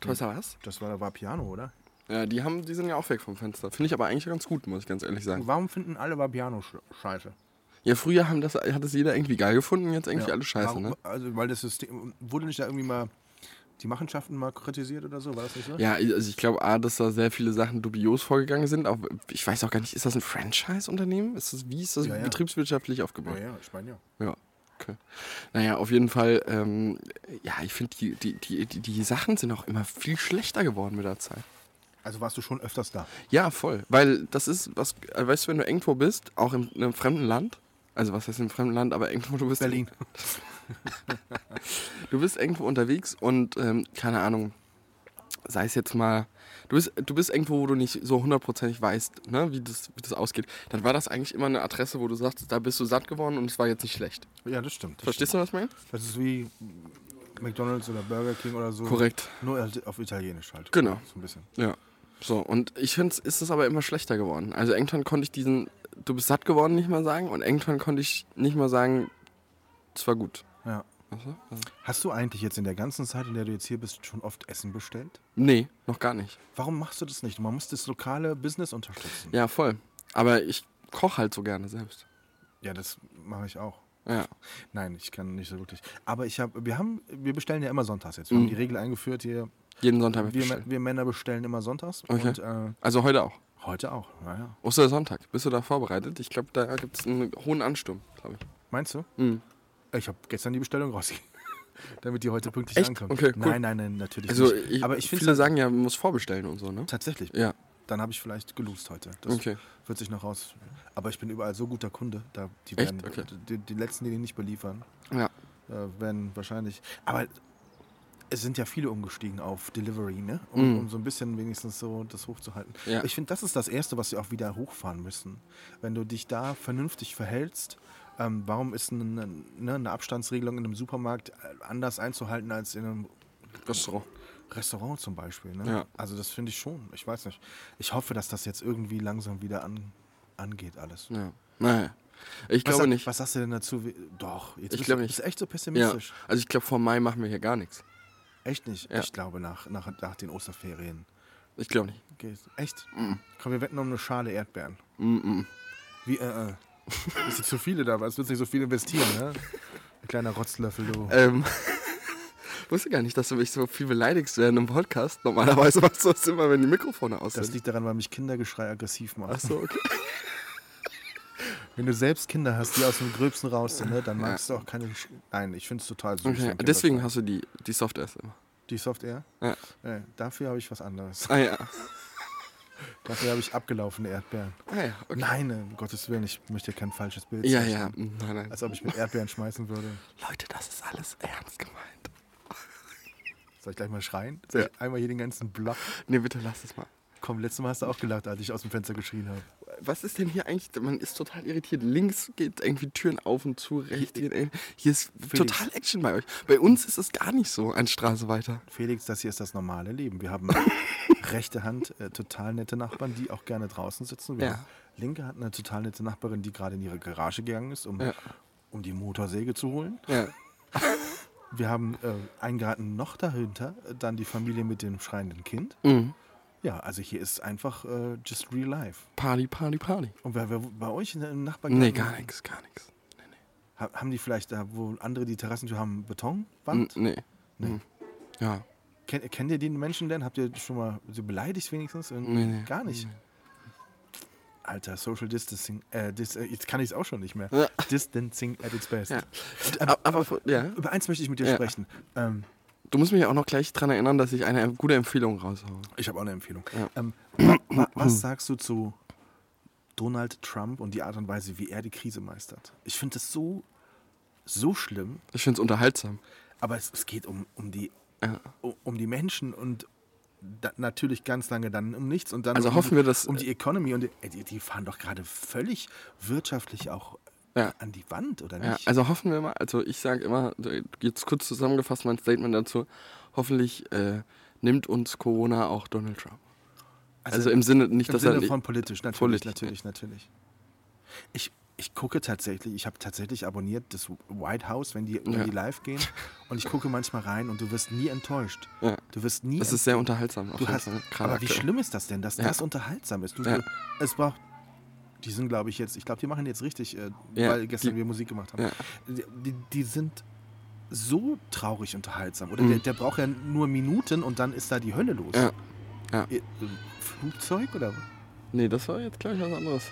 Toys R Us? Das war Vapiano, oder? Ja, die sind ja auch weg vom Fenster. Finde ich aber eigentlich ganz gut, muss ich ganz ehrlich sagen. Warum finden alle Vapiano scheiße? Ja, früher hat das jeder irgendwie geil gefunden, jetzt eigentlich alle scheiße, warum, ne? Also, weil das System... Wurde nicht da irgendwie mal... Die Machenschaften mal kritisiert oder so, war das nicht so? Ja, also ich glaube A, dass da sehr viele Sachen dubios vorgegangen sind. Auch, ich weiß auch gar nicht, ist das ein Franchise-Unternehmen? Wie ist das betriebswirtschaftlich aufgebaut? Ja, ich meine ja. Ja, okay. Naja, auf jeden Fall, ich finde, die Sachen sind auch immer viel schlechter geworden mit der Zeit. Also warst du schon öfters da? Ja, voll. Weil das ist, was, weißt du, wenn du irgendwo bist, auch in einem fremden Land, also was heißt im fremden Land, aber irgendwo du bist... Berlin. Du bist irgendwo unterwegs und, keine Ahnung, sei es jetzt mal, du bist irgendwo, wo du nicht so hundertprozentig weißt, ne, wie das ausgeht, dann war das eigentlich immer eine Adresse, wo du sagst, da bist du satt geworden und es war jetzt nicht schlecht. Ja, das stimmt. Verstehst du, was ich meine? Das ist wie McDonald's oder Burger King oder so. Korrekt. Nur halt auf Italienisch halt. Genau. So ein bisschen. Ja. So, und ich finde, ist es aber immer schlechter geworden. Also irgendwann konnte ich diesen, du bist satt geworden, nicht mehr sagen und irgendwann konnte ich nicht mehr sagen, es war gut. Ja. Also. Hast du eigentlich jetzt in der ganzen Zeit, in der du jetzt hier bist, schon oft Essen bestellt? Nee, noch gar nicht. Warum machst du das nicht? Man muss das lokale Business unterstützen. Ja, voll. Aber ich koche halt so gerne selbst. Ja, das mache ich auch. Ja. Nein, ich kann nicht so wirklich. Aber wir bestellen ja immer sonntags jetzt. Wir haben die Regel eingeführt hier. Jeden Sonntag wir Männer bestellen immer sonntags. Okay. Und, also heute auch? Heute auch, naja. Ostersonntag, bist du da vorbereitet? Ich glaube, da gibt es einen hohen Ansturm, glaube ich. Meinst du? Mhm. Ich habe gestern die Bestellung rausgegeben, damit die heute pünktlich ankommt. Okay, cool. Nein, natürlich also nicht. Aber ich viele sagen ja, man muss vorbestellen und so, ne? Tatsächlich. Ja. Dann habe ich vielleicht geloost heute. Das wird sich noch raus. Aber ich bin überall so guter Kunde. Da, die werden, okay. die letzten, die nicht beliefern, werden wahrscheinlich... Aber es sind ja viele umgestiegen auf Delivery, ne? Um so ein bisschen wenigstens so das hochzuhalten. Ja. Ich finde, das ist das Erste, was wir auch wieder hochfahren müssen. Wenn du dich da vernünftig verhältst, warum ist eine Abstandsregelung in einem Supermarkt anders einzuhalten als in einem Restaurant zum Beispiel? Ne? Ja. Also das finde ich schon. Ich weiß nicht. Ich hoffe, dass das jetzt irgendwie langsam wieder angeht alles. Ja. Naja. Ich glaube nicht. Was sagst du denn dazu? Doch. Jetzt bist du echt so pessimistisch. Ja. Also ich glaube, vor Mai machen wir hier gar nichts. Echt nicht? Ja. Ich glaube nach den Osterferien. Ich glaube nicht. Okay. Echt? Mm. Komm, wir wetten um eine Schale Erdbeeren. Mm-mm. Wie, Es sind zu viele da, weil es wird nicht so viel investieren, ne? Ein kleiner Rotzlöffel, du. Ich wusste gar nicht, dass du mich so viel beleidigst während einem Podcast. Normalerweise machst du das immer, wenn die Mikrofone aus sind. Das liegt daran, weil mich Kindergeschrei aggressiv macht. Ach so, okay. Wenn du selbst Kinder hast, die aus dem Gröbsten raus sind, ne, dann magst du auch keine... Nein, ich finde es total süß. Okay. Deswegen hast du die Soft Air immer. Die Soft Air? Ja. Dafür habe ich was anderes. Ah ja. Dafür habe ich abgelaufene Erdbeeren. Ah ja, okay. Nein, um Gottes Willen, ich möchte kein falsches Bild zeichnen. Ja, nein. Als ob ich mit Erdbeeren schmeißen würde. Leute, das ist alles ernst gemeint. Soll ich gleich mal schreien? Soll ich einmal hier den ganzen Block? Nee, bitte lass es mal. Komm, letztes Mal hast du auch gelacht, als ich aus dem Fenster geschrien habe. Was ist denn hier eigentlich? Man ist total irritiert. Links geht irgendwie Türen auf und zu, rechts geht... Hier ist Felix. Total Action bei euch. Bei uns ist es gar nicht so, eine Straße weiter. Felix, das hier ist das normale Leben. Wir haben... rechte Hand, total nette Nachbarn, die auch gerne draußen sitzen. Wir Linke Hand, eine total nette Nachbarin, die gerade in ihre Garage gegangen ist, um die Motorsäge zu holen. Ja. Wir haben einen Garten noch dahinter, dann die Familie mit dem schreienden Kind. Mhm. Ja, also hier ist einfach just real life. Party, Party, Party. Und wer bei euch im Nachbargarten? Nee, gar nichts. Nee. Haben die vielleicht da, wo andere die Terrassentür haben, Betonwand? Nee. Mhm. Ja. Kennt ihr die Menschen denn? Habt ihr schon mal so beleidigt wenigstens? Nee. Gar nicht. Nee. Alter, Social Distancing. Jetzt kann ich es auch schon nicht mehr. Ja. Distancing at its best. Ja. Aber über eins möchte ich mit dir sprechen. Du musst mich auch noch gleich daran erinnern, dass ich eine gute Empfehlung raushaue. Ich habe auch eine Empfehlung. Ja. Was sagst du zu Donald Trump und die Art und Weise, wie er die Krise meistert? Ich finde das so schlimm. Ich finde es unterhaltsam. Aber es geht um die... Ja. Um die Menschen und natürlich ganz lange dann um nichts und dann also hoffen wir, dass um die Economy und die fahren doch gerade völlig wirtschaftlich auch an die Wand, oder nicht? Ja, also hoffen wir mal, also ich sage immer, jetzt kurz zusammengefasst mein Statement dazu, hoffentlich nimmt uns Corona auch Donald Trump. Also im Sinne nicht, dass er... Im Sinne von politisch, natürlich. Ich gucke tatsächlich, ich habe tatsächlich abonniert das White House, wenn die live gehen und ich gucke manchmal rein und du wirst nie enttäuscht. Ja. Du wirst nie... Es ist sehr unterhaltsam. Aber wie schlimm ist das denn, dass das unterhaltsam ist? Es braucht... Die sind, glaube ich, jetzt... Ich glaube, die machen jetzt richtig, weil gestern wir Musik gemacht haben. Ja. Die sind so traurig unterhaltsam. Oder der braucht ja nur Minuten und dann ist da die Hölle los. Ja. Ja. Flugzeug oder... Nee, das war jetzt gleich was anderes.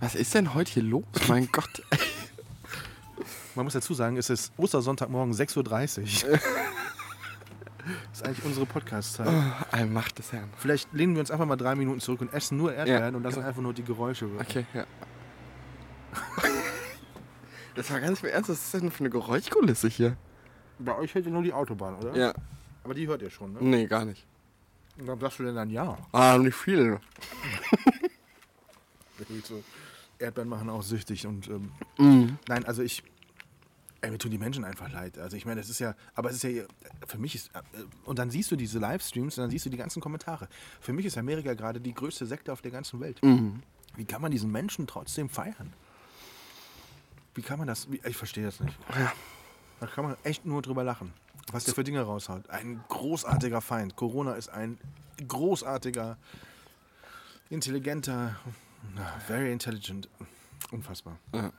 Was ist denn heute hier los? Mein Gott. Man muss dazu sagen, es ist Ostersonntagmorgen 6.30 Uhr. Das ist eigentlich unsere Podcast-Zeit. Oh, macht das Herrn. Vielleicht lehnen wir uns einfach mal 3 Minuten zurück und essen nur Erdbeeren und lassen einfach nur die Geräusche wirken. Okay, Das war gar nicht mehr ernst. Was ist denn für eine Geräuschkulisse hier? Bei euch hält ja nur die Autobahn, oder? Ja. Aber die hört ihr schon, ne? Nee, gar nicht. Und warum sagst du denn dann ja? Ah, nicht viel. Erdbeeren machen auch süchtig und nein, also ich. Mir tun die Menschen einfach leid. Also ich meine, das ist ja, aber es ist ja, für mich ist, und dann siehst du diese Livestreams und dann siehst du die ganzen Kommentare. Für mich ist Amerika gerade die größte Sekte auf der ganzen Welt. Mhm. Wie kann man diesen Menschen trotzdem feiern? Wie kann man das, ich verstehe das nicht. Ja. Da kann man echt nur drüber lachen, was der für Dinge raushaut. Ein großartiger Feind. Corona ist ein großartiger, intelligenter, very intelligent, unfassbar. Ja.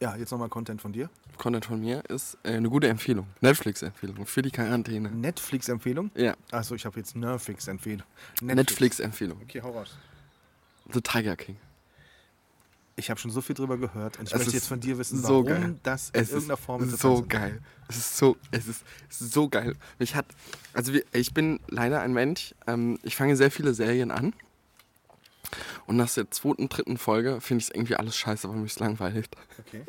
Ja, jetzt nochmal Content von dir. Content von mir ist eine gute Empfehlung. Netflix-Empfehlung für die Quarantäne. Netflix-Empfehlung? Ja. Achso, ich habe jetzt Nerfix-Empfehlung. Netflix-Empfehlung. Okay, hau raus. The Tiger King. Ich habe schon so viel drüber gehört und ich möchte jetzt von dir wissen, warum das in irgendeiner Form ist. So geil. Es ist so geil. Ich bin leider ein Mensch, ich fange sehr viele Serien an. Und nach der 2., 3. Folge finde ich es irgendwie alles scheiße, weil mich es langweilt. Okay.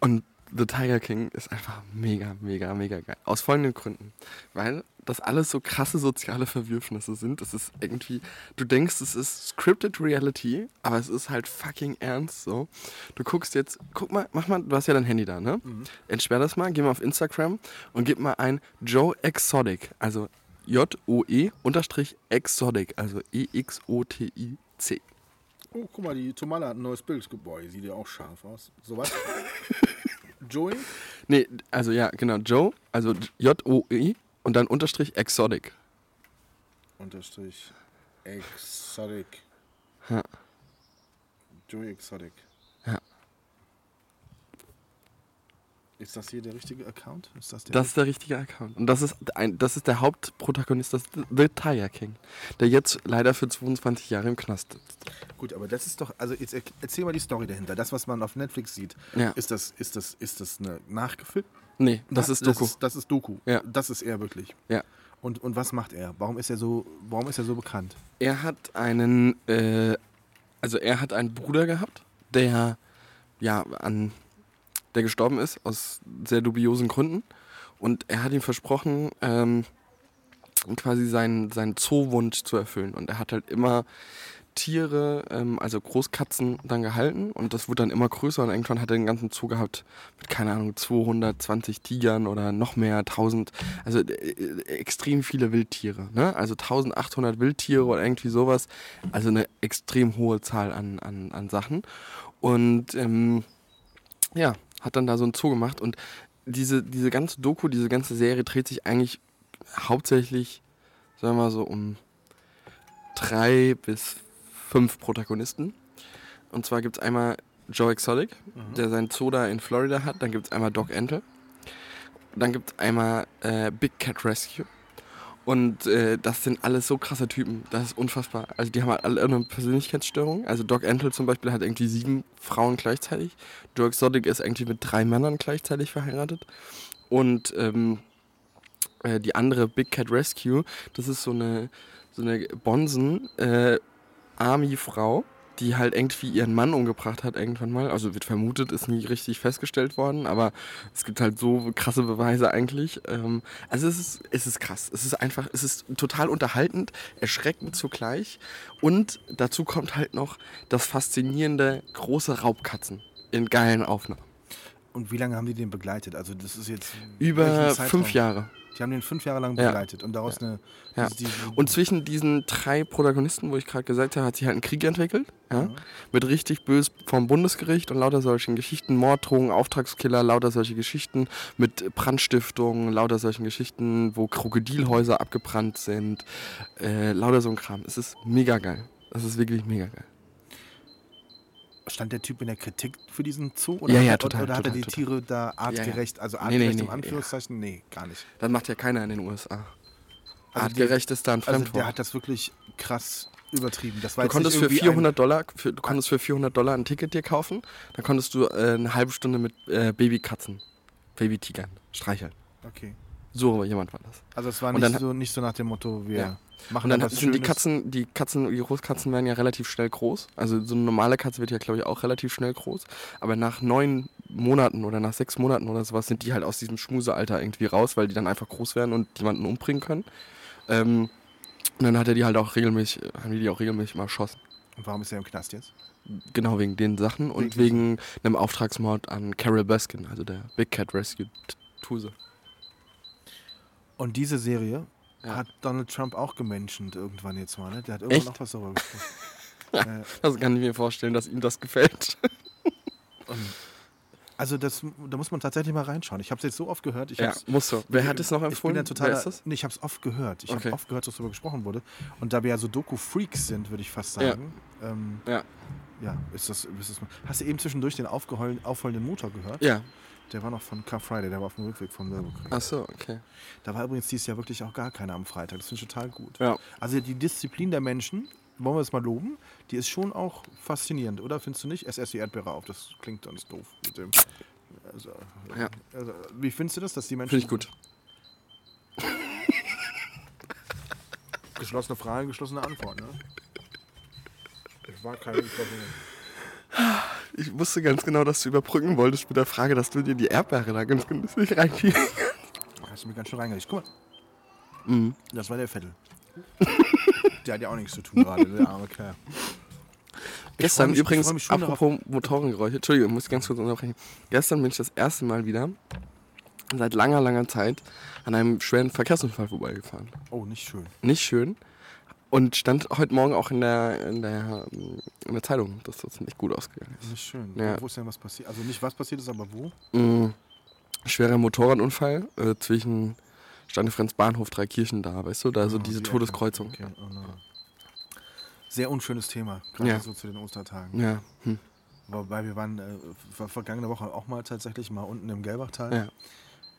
Und The Tiger King ist einfach mega, mega, mega geil. Aus folgenden Gründen. Weil das alles so krasse soziale Verwürfnisse sind. Es ist irgendwie, du denkst, es ist scripted Reality, aber es ist halt fucking ernst so. Du guckst jetzt, guck mal, mach mal, du hast ja dein Handy da, ne? Mhm. Entsperr das mal, geh mal auf Instagram und gib mal ein Joe Exotic, also JOE_Exotic, also EXOTIC. Oh, guck mal, die Tomala hat ein neues Bild. Boah, sieht ja auch scharf aus. So was? Joey? Nee, also ja, genau, Joe, also JOE und dann _Exotic. _Exotic. Ja. Joey Exotic. Ja. Ist das hier der richtige Account? Ist das der richtige Account. Und das ist der Hauptprotagonist, das The Tiger King, der jetzt leider für 22 Jahre im Knast sitzt. Gut, aber das ist doch, also jetzt erzähl mal die Story dahinter. Das, was man auf Netflix sieht, ja. Ist das eine Nachgefilmt? Nee, das ist Doku. Das ist Doku. Ja. Das ist er wirklich. Ja. Und was macht er? Warum ist er so bekannt? Er hat einen Bruder gehabt, der der gestorben ist, aus sehr dubiosen Gründen. Und er hat ihm versprochen, quasi seinen Zoowunsch zu erfüllen. Und er hat halt immer Tiere, also Großkatzen, dann gehalten. Und das wurde dann immer größer. Und irgendwann hat er den ganzen Zoo gehabt mit, keine Ahnung, 220 Tigern oder noch mehr, 1000. Also extrem viele Wildtiere, ne? Also 1800 Wildtiere oder irgendwie sowas. Also eine extrem hohe Zahl an Sachen. Und ja, hat dann da so einen Zoo gemacht und diese ganze Doku, diese ganze Serie dreht sich eigentlich hauptsächlich, sagen wir mal so, um 3 bis 5 Protagonisten. Und zwar gibt es einmal Joe Exotic, der seinen Zoo da in Florida hat, dann gibt es einmal Doc Antle, dann gibt es einmal Big Cat Rescue. Und das sind alles so krasse Typen, das ist unfassbar. Also die haben halt alle eine Persönlichkeitsstörung. Also Doc Antle zum Beispiel hat irgendwie 7 Frauen gleichzeitig. Joe Exotic ist irgendwie mit 3 Männern gleichzeitig verheiratet. Und die andere Big Cat Rescue, das ist so eine Bonzen-Army-Frau, die halt irgendwie ihren Mann umgebracht hat irgendwann mal. Also wird vermutet, ist nie richtig festgestellt worden, aber es gibt halt so krasse Beweise eigentlich. Also es ist krass. Es ist total unterhaltend, erschreckend zugleich. Und dazu kommt halt noch das faszinierende große Raubkatzen in geilen Aufnahmen. Und wie lange haben die den begleitet? Also das ist jetzt über 5 Jahre. Die haben den 5 Jahre lang begleitet und daraus eine... Ja. Und zwischen diesen 3 Protagonisten, wo ich gerade gesagt habe, hat sich halt ein Krieg entwickelt. Ja? Mhm. Mit richtig böse vom Bundesgericht und lauter solchen Geschichten, Morddrohungen, Auftragskiller, lauter solche Geschichten, mit Brandstiftungen, lauter solchen Geschichten, wo Krokodilhäuser abgebrannt sind, lauter so ein Kram. Es ist mega geil. Es ist wirklich mega geil. Stand der Typ in der Kritik für diesen Zoo? Oder ja, total. Oder hat er die Tiere da artgerecht, also artgerecht im Anführungszeichen? Ja. Nee, gar nicht. Das macht ja keiner in den USA. Also artgerecht ist da ein Fremdwort. Also der hat das wirklich krass übertrieben. Das war du konntest für $400 ein Ticket dir kaufen, dann konntest du eine halbe Stunde mit Babykatzen, Babytigern streicheln. Okay. So jemand war das. Also es war nicht so nach dem Motto, wir... Ja. Und dann sind die Großkatzen werden ja relativ schnell groß. Also so eine normale Katze wird ja, glaube ich, auch relativ schnell groß. Aber nach 9 Monaten oder nach 6 Monaten oder sowas sind die halt aus diesem Schmusealter irgendwie raus, weil die dann einfach groß werden und jemanden umbringen können. Und dann hat er die halt auch regelmäßig, haben die die auch regelmäßig mal erschossen. Und warum ist er im Knast jetzt? Genau, wegen den Sachen und wegen einem Auftragsmord an Carol Baskin, also der Big Cat Rescue Tuse. Und diese Serie hat Donald Trump auch gemenschent irgendwann jetzt mal, ne? Der hat irgendwann auch was darüber gesprochen. Das kann ich mir vorstellen, dass ihm das gefällt. Also da muss man tatsächlich mal reinschauen. Ich habe es jetzt so oft gehört. Wer hat es noch empfohlen? Ich habe es oft gehört. Ich habe oft gehört, dass darüber gesprochen wurde. Und da wir ja so Doku-Freaks sind, würde ich fast sagen. Ja. Hast du eben zwischendurch den aufheulenden Motor gehört? Ja. Der war noch von Car Friday, der war auf dem Rückweg vom Nürburgring. Ach so, okay. Da war übrigens dieses Jahr wirklich auch gar keiner am Freitag. Das finde ich total gut. Ja. Also die Disziplin der Menschen, wollen wir es mal loben, die ist schon auch faszinierend, oder? Findest du nicht? Es ess die Erdbeere auf, das klingt ganz doof. Mit dem. Also, wie findest du das, dass die Menschen... Finde ich gut. Geschlossene Frage, geschlossene Antwort, ne? Es war keine geschlossene... Ich wusste ganz genau, dass du überbrücken wolltest mit der Frage, dass du dir die Erdbeere da ganz günstig reinkriegst. Hast du mir ganz schön reingekriegt. Guck mal. Mhm. Das war der Vettel. Der hat ja auch nichts zu tun gerade, der arme Kerl. Gestern, apropos Motorengeräusche, Entschuldigung, muss ich ganz kurz unterbrechen. Gestern bin ich das erste Mal wieder seit langer, langer Zeit an einem schweren Verkehrsunfall vorbeigefahren. Oh, nicht schön. Nicht schön. Und stand heute Morgen auch in der Zeitung, dass das nicht gut ausgegangen ist. Nicht schön. Ja. Wo ist denn was passiert? Also nicht was passiert ist, aber wo? Schwerer Motorradunfall zwischen Stade-Frenz-Bahnhof, Dreikirchen da, weißt du? Da so diese Todeskreuzung. Okay. Oh, no. Sehr unschönes Thema, gerade so zu den Ostertagen. Ja. Hm. Wobei wir waren vergangene Woche auch mal tatsächlich mal unten im Gelbachtal. Ja.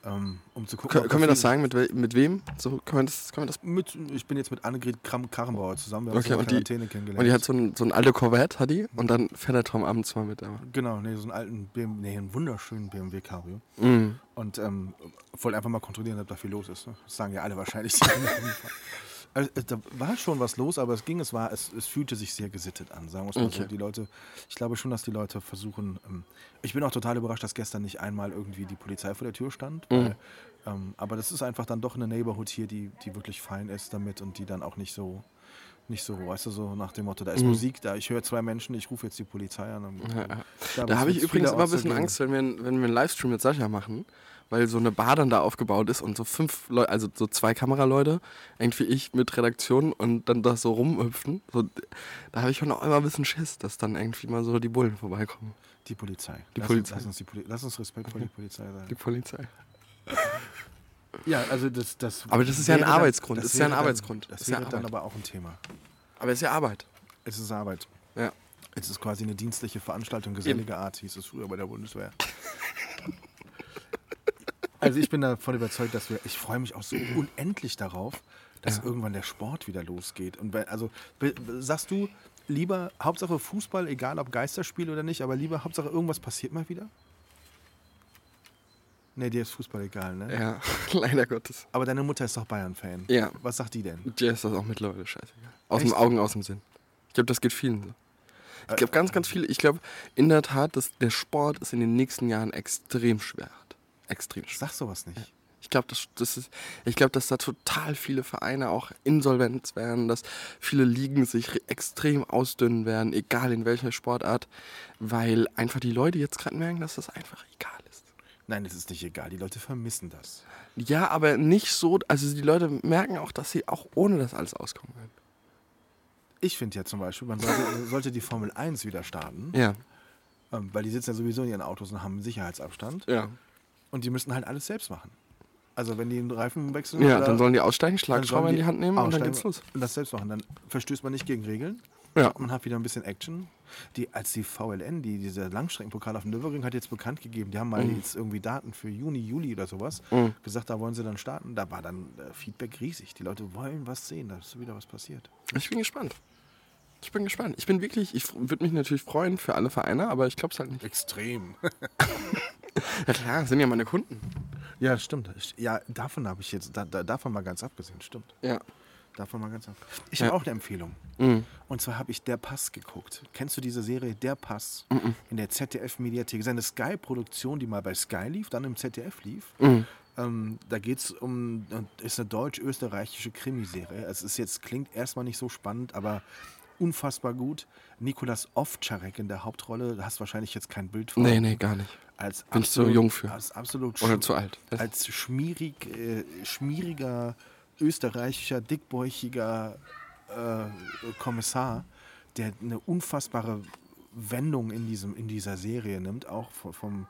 Um zu gucken, können wir das sagen? Mit wem? So, können wir das? Ich bin jetzt mit Annegret Kramp-Karrenbauer zusammen. Wir haben uns in Quarantäne kennengelernt. Und die hat so einen alten Corvette, und dann fährt der Tom abends mal mit. Aber. Genau, so einen alten BMW, einen wunderschönen BMW Cabrio. Mhm. Und wollte einfach mal kontrollieren, ob da viel los ist. Ne? Das sagen ja alle wahrscheinlich. Also, da war schon was los, aber es fühlte sich sehr gesittet an, sagen wir es mal so. Die Leute, ich glaube schon, dass die Leute versuchen, ich bin auch total überrascht, dass gestern nicht einmal irgendwie die Polizei vor der Tür stand, weil, aber das ist einfach dann doch eine Neighborhood hier, die wirklich fein ist damit und die dann auch nicht so, weißt du, so nach dem Motto, da ist Musik, da ich höre 2 Menschen, ich rufe jetzt die Polizei an. Da habe ich übrigens immer ein bisschen Angst, wenn wir einen Livestream mit Sascha machen, weil so eine Bar dann da aufgebaut ist und so 5 Leute, also so 2 Kameraleute, irgendwie ich mit Redaktion und dann das so rumhüpfen. So, da habe ich schon auch immer ein bisschen Schiss, dass dann irgendwie mal so die Bullen vorbeikommen. Die Polizei. Lass uns Respekt vor die Polizei sein. Die Polizei. Ja, also das... Aber das ist ja ein Arbeitsgrund. Das wäre dann aber auch ein Thema. Aber es ist ja Arbeit. Es ist Arbeit. Ja. Es ist quasi eine dienstliche Veranstaltung, gesellige Art, hieß es früher bei der Bundeswehr. Also ich bin davon überzeugt, dass ich freue mich auch so unendlich darauf, dass irgendwann der Sport wieder losgeht. Und sagst du, lieber Hauptsache Fußball, egal ob Geisterspiel oder nicht, aber lieber Hauptsache irgendwas passiert mal wieder? Nee, dir ist Fußball egal, ne? Ja, leider Gottes. Aber deine Mutter ist doch Bayern-Fan. Ja. Was sagt die denn? Die ist das auch mittlerweile scheißegal. Aus den Augen, aus dem Sinn. Ich glaube, das geht vielen so. Ich glaube, ganz, ganz viele. Ich glaube, in der Tat, der Sport ist in den nächsten Jahren extrem schwer. Extrem. Sag sowas nicht. Ja. Ich glaube, dass da total viele Vereine auch insolvent werden, dass viele Ligen sich extrem ausdünnen werden, egal in welcher Sportart, weil einfach die Leute jetzt gerade merken, dass das einfach egal ist. Nein, es ist nicht egal. Die Leute vermissen das. Ja, aber nicht so. Also die Leute merken auch, dass sie auch ohne das alles auskommen können. Ich finde ja zum Beispiel, man sollte die Formel 1 wieder starten. Ja. Weil die sitzen ja sowieso in ihren Autos und haben einen Sicherheitsabstand. Ja. Und die müssen halt alles selbst machen. Also wenn die den Reifen wechseln... Ja, dann sollen die aussteigen, Schlagschrauber in die Hand nehmen und dann geht's los. Und das selbst machen. Dann verstößt man nicht gegen Regeln. Ja. Man hat wieder ein bisschen Action. Als die VLN, dieser Langstreckenpokal auf dem Nürburgring, hat jetzt bekannt gegeben, die haben mal jetzt irgendwie Daten für Juni, Juli oder sowas gesagt, da wollen sie dann starten. Da war dann Feedback riesig. Die Leute wollen was sehen, da ist wieder was passiert. Ich bin gespannt. Ich würde mich natürlich freuen für alle Vereine, aber ich glaube es halt nicht. Extrem. Ja klar, das sind ja meine Kunden. Ja, stimmt. Ja, davon mal ganz abgesehen, stimmt. Ja. Davon mal ganz ab. Ich habe auch eine Empfehlung. Mhm. Und zwar habe ich Der Pass geguckt. Kennst du diese Serie Der Pass? Mhm. In der ZDF-Mediathek. Das ist eine Sky-Produktion, die mal bei Sky lief, dann im ZDF lief. Mhm. Da geht es um, ist eine deutsch-österreichische Krimiserie. Es ist jetzt, klingt erstmal nicht so spannend, aber unfassbar gut. Nikolas Ovtcharek in der Hauptrolle, da hast du wahrscheinlich jetzt kein Bild von. Nee, gar nicht. Als bin absolut, ich zu jung für. Als absolut oder zu alt. Als schmieriger österreichischer, dickbäuchiger Kommissar, der eine unfassbare Wendung in dieser Serie nimmt, auch vom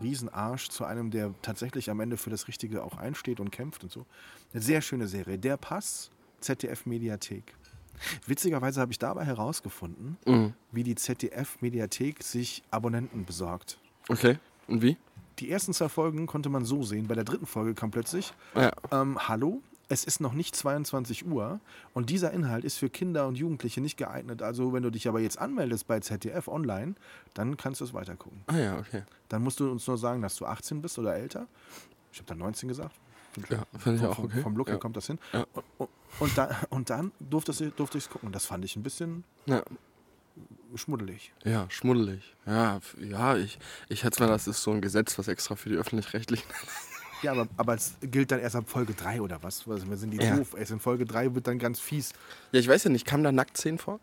Riesenarsch zu einem, der tatsächlich am Ende für das Richtige auch einsteht und kämpft und so. Eine sehr schöne Serie. Der Pass, ZDF-Mediathek. Witzigerweise habe ich dabei herausgefunden, wie die ZDF-Mediathek sich Abonnenten besorgt. Okay, und wie? Die ersten 2 Folgen konnte man so sehen. Bei der 3. Folge kam plötzlich, hallo, es ist noch nicht 22 Uhr und dieser Inhalt ist für Kinder und Jugendliche nicht geeignet. Also wenn du dich aber jetzt anmeldest bei ZDF online, dann kannst du es weitergucken. Ah ja, okay. Dann musst du uns nur sagen, dass du 18 bist oder älter. Ich habe dann 19 gesagt. Ja, fand ich auch okay. Vom Look her kommt das hin. Ja. Und dann durfte ich es gucken. Das fand ich ein bisschen schmuddelig. Ja, schmuddelig. Ja, ich hätte mal, das ist so ein Gesetz, was extra für die Öffentlich-Rechtlichen. Ja, aber es gilt dann erst ab Folge 3 oder was? Also wir sind die doof. Erst in Folge 3 wird dann ganz fies. Ja, ich weiß ja nicht, kam da Nacktszenen vor?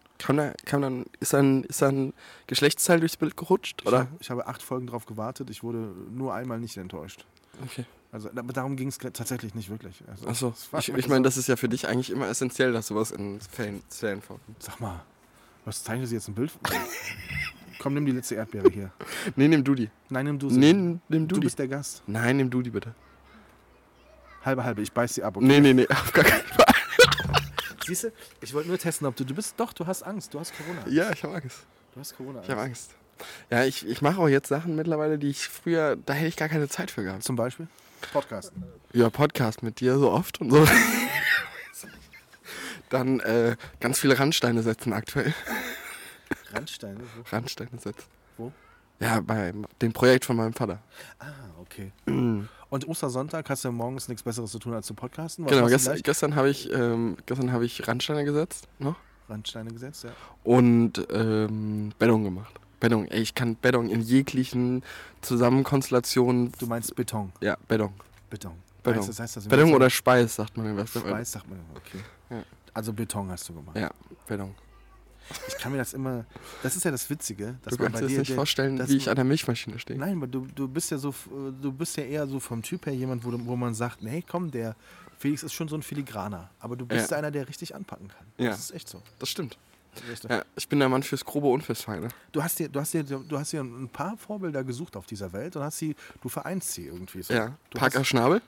Ist da ein Geschlechtsteil durchs Bild gerutscht? Oder? Ich habe 8 Folgen drauf gewartet. Ich wurde nur einmal nicht enttäuscht. Okay. Also, aber darum ging es tatsächlich nicht wirklich. Also, achso, ich meine, das ist ja für dich eigentlich immer essentiell, dass sowas in Fällen vorkommt. Sag mal, was zeichnest du jetzt ein Bild? Komm, nimm die letzte Erdbeere hier. Nee, nimm du die. Nein, nimm du sie. Nee, nimm du die. Du bist der Gast. Nein, nimm du die bitte. Halbe, ich beiß sie ab. Okay? Nee, auf gar keinen Fall. Siehst du, ich wollte nur testen, ob du bist. Doch, du hast Angst, du hast Corona. Ja, ich habe Angst. Du hast Corona. Ich habe Angst. Ja, ich mache auch jetzt Sachen mittlerweile, die ich früher, da hätte ich gar keine Zeit für gehabt. Zum Beispiel? Podcast. Ja, Podcast mit dir so oft und so. Dann ganz viele Randsteine setzen aktuell. Randsteine? Wo? Randsteine setzen. Wo? Ja, bei dem Projekt von meinem Vater. Ah, okay. Und Ostersonntag hast du morgens nichts Besseres zu tun als zu podcasten? Genau, gestern habe ich, Randsteine gesetzt. Ne? Randsteine gesetzt, ja. Und Beddung gemacht. Beddung, ey, ich kann Beddung in jeglichen Zusammenkonstellationen. Du meinst Beton? Ja, Beton. Beddung. Heißt das Beddung oder Speis, sagt man. Speis sagt man, okay. Ja. Also Beton hast du gemacht. Ja, Beddung. Ich kann mir das immer, das ist ja das Witzige. Dass du man kannst bei dir das nicht vorstellen, wie ich an der Milchmaschine stehe. Nein, aber du bist ja eher so vom Typ her jemand, wo man sagt, nee, komm, der Felix ist schon so ein Filigraner. Aber du bist einer, der richtig anpacken kann. Ja. Das ist echt so. Das stimmt. Ja, ich bin der Mann fürs Grobe und fürs Feine. Du hast dir ein paar Vorbilder gesucht auf dieser Welt und du vereinst sie irgendwie so. Ja, Parker Schnabel.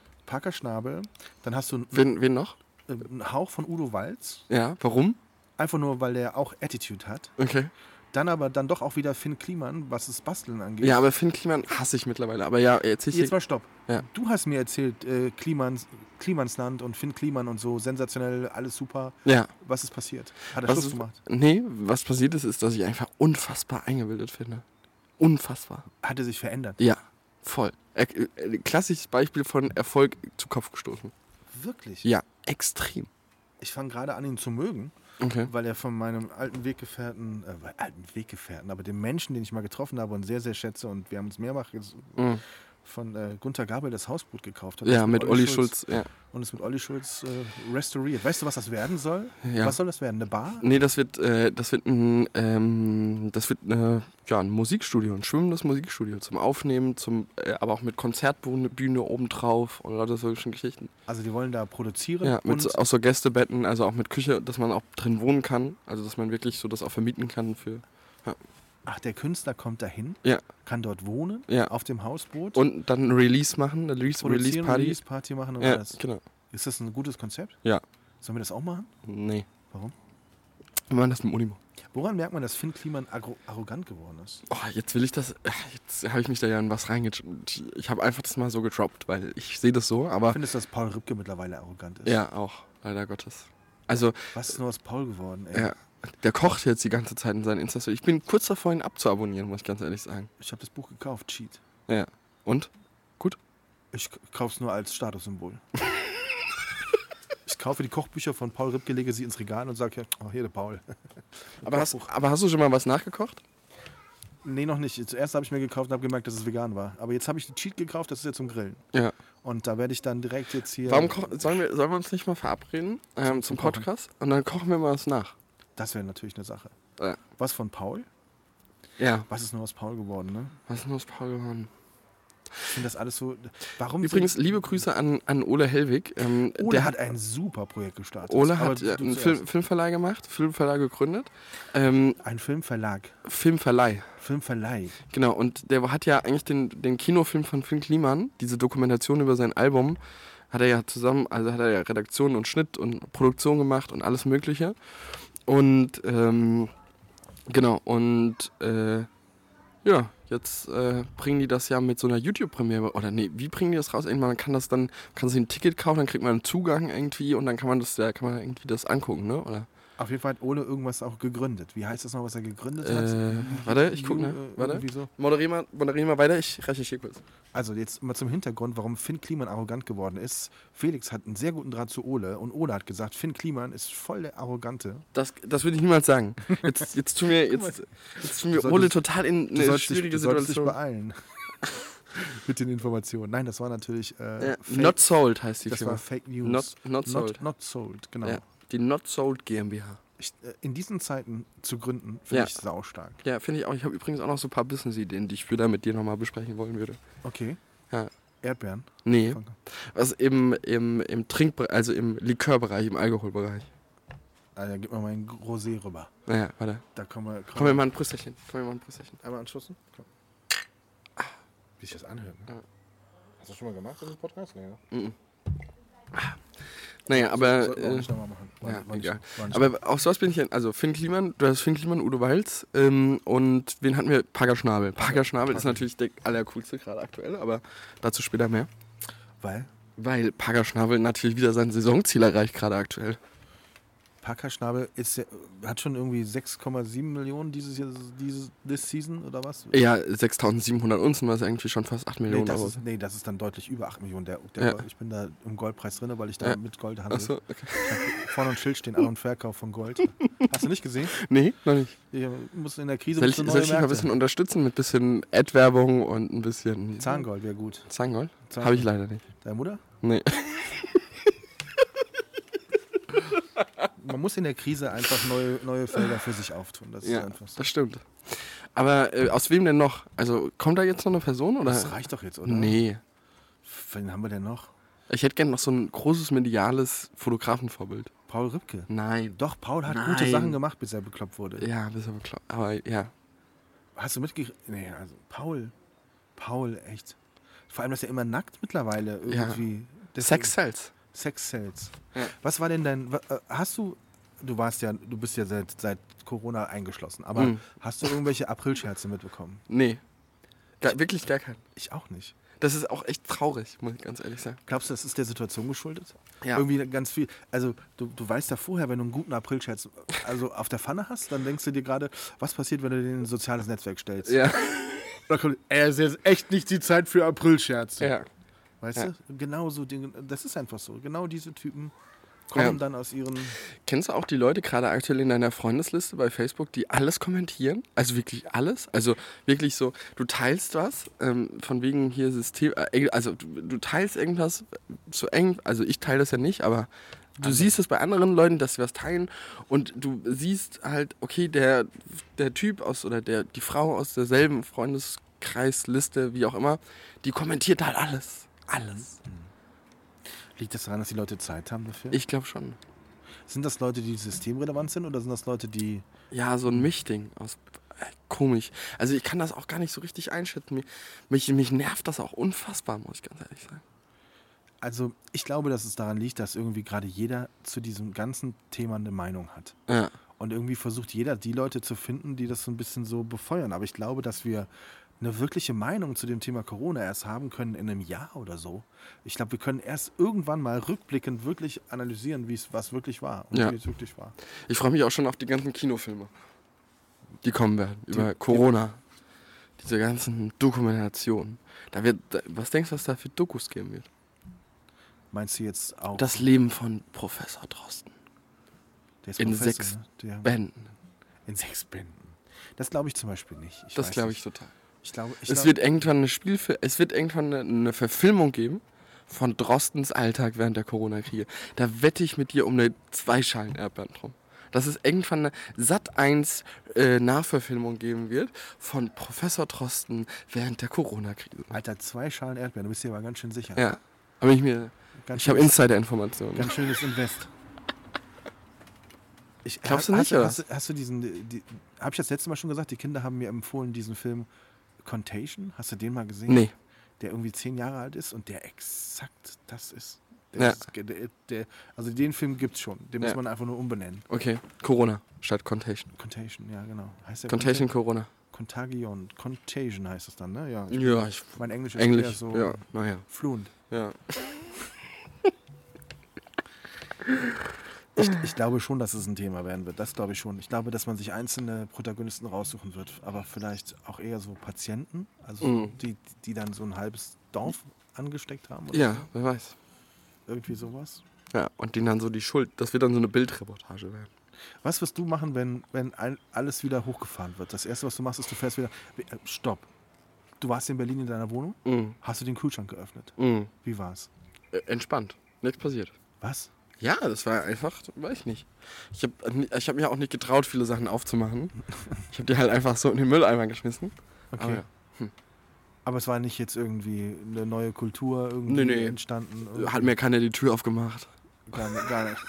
Dann hast du... Wen noch? Einen Hauch von Udo Walz. Ja, warum? Einfach nur, weil der auch Attitude hat. Okay. Dann doch auch wieder Finn Kliemann, was das Basteln angeht. Ja, aber Finn Kliemann hasse ich mittlerweile. Aber ja, jetzt mal stopp. Ja. Du hast mir erzählt, Kliemannsland und Finn Kliemann und so, sensationell, alles super. Ja. Was ist passiert? Hat er Schluss gemacht? Nee, was passiert ist, dass ich einfach unfassbar eingebildet finde. Unfassbar. Hat er sich verändert? Ja, voll. Klassisches Beispiel von Erfolg zu Kopf gestoßen. Wirklich? Ja, extrem. Ich fange gerade an, ihn zu mögen. Okay. Weil er von meinem alten Weggefährten, aber dem Menschen, den ich mal getroffen habe und sehr, sehr schätze, und wir haben uns mehrfach von Gunter Gabel das Hausboot gekauft. Ja, mit Olli Schulz. Ja. Und es mit Olli Schulz restauriert. Weißt du, was das werden soll? Ja. Was soll das werden? Eine Bar? Nee, das wird ein Musikstudio, ein schwimmendes Musikstudio zum Aufnehmen, aber auch mit Konzertbühne obendrauf und lauter solchen Geschichten. Also die wollen da produzieren? Ja, auch so Gästebetten, also auch mit Küche, dass man auch drin wohnen kann, also dass man wirklich so das auch vermieten kann für... Ja. Ach, der Künstler kommt dahin, kann dort wohnen, auf dem Hausboot. Und dann ein Release machen, eine Release-Party machen und alles. Genau. Ist das ein gutes Konzept? Ja. Sollen wir das auch machen? Nee. Warum? Wir machen das mit Unimog. Woran merkt man, dass Finn Kliemann arrogant geworden ist? Oh, jetzt habe ich mich da ja in was reingedroppt. Ich habe einfach das mal so gedroppt, weil ich sehe das so, aber... Findest du, dass Paul Ripke mittlerweile arrogant ist? Ja, auch. Leider Gottes. Also... Was ist nur aus Paul geworden, ey? Ja. Der kocht jetzt die ganze Zeit in seinen Insta-Story. Ich bin kurz davor, ihn abzuabonnieren, muss ich ganz ehrlich sagen. Ich habe das Buch gekauft, Cheat. Ja. Und? Gut? Ich kauf's nur als Statussymbol. Ich kaufe die Kochbücher von Paul Ripke, lege sie ins Regal und sage, oh, hier der Paul. aber hast du schon mal was nachgekocht? Nee, noch nicht. Zuerst habe ich mir gekauft und habe gemerkt, dass es vegan war. Aber jetzt habe ich die Cheat gekauft, das ist jetzt zum Grillen. Ja. Und da werde ich dann direkt jetzt hier... Sollen wir uns nicht mal verabreden zum Podcast? Kochen. Und dann kochen wir mal was nach. Das wäre natürlich eine Sache. Ja. Was von Paul? Ja. Was ist nur aus Paul geworden, ne? Ich finde das alles so... Warum? Übrigens, liebe Grüße an Ole Hellwig. Ole der hat ein super Projekt gestartet. Ole hat einen Filmverleih gemacht, Filmverleih gegründet. Ein Filmverlag. Filmverleih. Genau, und der hat ja eigentlich den Kinofilm von Finn Kliemann, diese Dokumentation über sein Album, hat er ja zusammen, also hat er ja Redaktion und Schnitt und Produktion gemacht und alles Mögliche. Und jetzt bringen die das ja mit so einer YouTube-Premiere, oder nee, wie bringen die das raus? Irgendwann kann das dann, kannst du ein Ticket kaufen, dann kriegt man einen Zugang irgendwie und dann kann man irgendwie das angucken, ne? Oder? Auf jeden Fall hat Ole irgendwas auch gegründet. Wie heißt das noch, was er gegründet hat? Warte, ich gucke, ne? Warte, so. Moderier mal weiter, ich recherchiere kurz. Also jetzt mal zum Hintergrund, warum Finn Kliemann arrogant geworden ist. Felix hat einen sehr guten Draht zu Ole und Ole hat gesagt, Finn Kliemann ist voll der Arrogante. Das würde ich niemals sagen. Jetzt tun wir Ole total in eine schwierige Situation. Du solltest dich beeilen. Mit den Informationen. Nein, das war natürlich... Not Sold heißt die Firma. Das war Fake News. Not Sold, genau. Ja. Die Not Sold GmbH. In diesen Zeiten zu gründen, finde ich saustark. Ja, finde ich auch. Ich habe übrigens auch noch so ein paar Business-Ideen, die ich später mit dir nochmal besprechen wollen würde. Okay. Ja. Erdbeeren? Nee. Also im im Likörbereich, im Alkoholbereich. Alter, gib mir mal ein Rosé rüber. Naja, warte. Da kommen wir mal ein Prüsterchen. Einmal anschussen. Komm. Wie sich das anhört, ne? Ja. Hast du das schon mal gemacht, diesen Podcast? Nee, ne? Mhm. Naja, aber auch sowas bin ich ja, also Finn Kliemann, du hast Finn Kliemann, Udo Walz und wen hatten wir? Parker Schnabel. Parker Schnabel ist natürlich der allercoolste gerade aktuell, aber dazu später mehr. Weil? Weil Parker Schnabel natürlich wieder sein Saisonziel erreicht gerade aktuell. Parker Schnabel hat schon irgendwie 6,7 Millionen this Season oder was? Ja, 6.700 Unzen, was irgendwie schon fast 8 Millionen Euro. Nee, das ist dann deutlich über 8 Millionen. Ich bin da im Goldpreis drin, weil ich da mit Gold handle. Achso, okay. Vorne ein Schild stehen, An- und Verkauf von Gold. Hast du nicht gesehen? Nee, noch nicht. Ich muss in der Krise ein bisschen mal ein bisschen unterstützen mit ein bisschen Ad-Werbung und ein bisschen... Zahngold wäre gut. Zahngold? Habe ich leider nicht. Deine Mutter? Nee. Man muss in der Krise einfach neue Felder für sich auftun. Das ist einfach so. Das stimmt. Aber aus wem denn noch? Also kommt da jetzt noch eine Person? Oder? Das reicht doch jetzt, oder? Nee. Wen haben wir denn noch? Ich hätte gerne noch so ein großes mediales Fotografenvorbild. Paul Ripke? Nein. Doch, Paul hat gute Sachen gemacht, bis er bekloppt wurde. Ja, bis er bekloppt. Aber ja. Hast du mitgekriegt? Nee, also Paul, echt. Vor allem, dass er immer nackt mittlerweile irgendwie. Ja. Sex sells. Ja. Was war denn dein... Du bist ja seit Corona eingeschlossen, aber hast du irgendwelche Aprilscherze mitbekommen? Nee. Wirklich gar keinen. Ich auch nicht. Das ist auch echt traurig, muss ich ganz ehrlich sagen. Glaubst du, das ist der Situation geschuldet? Ja. Irgendwie ganz viel... Also, du weißt ja vorher, wenn du einen guten Aprilscherz auf der Pfanne hast, dann denkst du dir gerade, was passiert, wenn du den in ein soziales Netzwerk stellst? Ja. Da kommt, es ist echt nicht die Zeit für Aprilscherze. Ja. Weißt du? Genau so, das ist einfach so. Genau diese Typen kommen dann aus ihren... Kennst du auch die Leute gerade aktuell in deiner Freundesliste bei Facebook, die alles kommentieren? Also wirklich alles? Also wirklich so, du teilst was, von wegen hier System... Also du teilst irgendwas zu eng... Also ich teile das ja nicht, aber... Du siehst es bei anderen Leuten, dass sie was teilen und du siehst halt, okay, der Typ aus oder die Frau aus derselben Freundeskreisliste, wie auch immer, die kommentiert halt alles. Alles. Liegt das daran, dass die Leute Zeit haben dafür? Ich glaube schon. Sind das Leute, die systemrelevant sind oder sind das Leute, die... Ja, so ein Mischding aus... Komisch. Also ich kann das auch gar nicht so richtig einschätzen. Mich nervt das auch unfassbar, muss ich ganz ehrlich sagen. Also ich glaube, dass es daran liegt, dass irgendwie gerade jeder zu diesem ganzen Thema eine Meinung hat. Ja. Und irgendwie versucht jeder, die Leute zu finden, die das so ein bisschen so befeuern. Aber ich glaube, dass wir... eine wirkliche Meinung zu dem Thema Corona erst haben können in einem Jahr oder so. Ich glaube, wir können erst irgendwann mal rückblickend wirklich analysieren, was wirklich war und wie es wirklich war. Ich freue mich auch schon auf die ganzen Kinofilme, die kommen werden, über Corona. Diese ganzen Dokumentationen. Was denkst du, was da für Dokus geben wird? Meinst du jetzt auch? Das Leben von Professor Drosten. Der ist in Professor, 6 ne? Bänden. In 6 Bänden. Das glaube ich zum Beispiel nicht. Das glaube ich total. Es wird irgendwann eine Verfilmung geben von Drostens Alltag während der Corona-Krise. Da wette ich mit dir um eine 2-Schalen-Erdbeeren drum. Dass es irgendwann eine Sat.1 Nachverfilmung geben wird von Professor Drosten während der Corona-Krise. Alter, 2 Schalen Erdbeeren, du bist dir aber ganz schön sicher. Ja, aber ich habe Insider-Informationen. Ganz schönes Invest. Glaubst du nicht, oder? Hast du habe ich das letzte Mal schon gesagt, die Kinder haben mir empfohlen, diesen Film Contagion, hast du den mal gesehen? Nee. Der irgendwie 10 Jahre alt ist und der exakt das ist. Also den Film gibt's schon. Den muss man einfach nur umbenennen. Okay. Corona statt Contagion. Contagion, ja genau. Heißt der Contagion, Corona. Contagion. Contagion heißt es dann, ne? Ja. Ja, mein Englisch ist ja so fluent. Ja. Ich glaube schon, dass es ein Thema werden wird. Das glaube ich schon. Ich glaube, dass man sich einzelne Protagonisten raussuchen wird. Aber vielleicht auch eher so Patienten. Also die dann so ein halbes Dorf angesteckt haben. Oder ja, so. Wer weiß. Irgendwie sowas. Ja, und denen dann so die Schuld. Das wird dann so eine Bildreportage werden. Was wirst du machen, wenn alles wieder hochgefahren wird? Das Erste, was du machst, ist, du fährst wieder... Stopp. Du warst in Berlin in deiner Wohnung? Hast du den Kühlschrank geöffnet? Wie war's? Entspannt. Nichts passiert. Was? Ja, das war einfach, weiß ich nicht. Ich hab mir auch nicht getraut, viele Sachen aufzumachen. Ich habe die halt einfach so in den Mülleimer geschmissen. Okay. Aber, aber es war nicht jetzt irgendwie eine neue Kultur irgendwie entstanden? Irgendwie. Hat mir keiner die Tür aufgemacht. Gar nicht.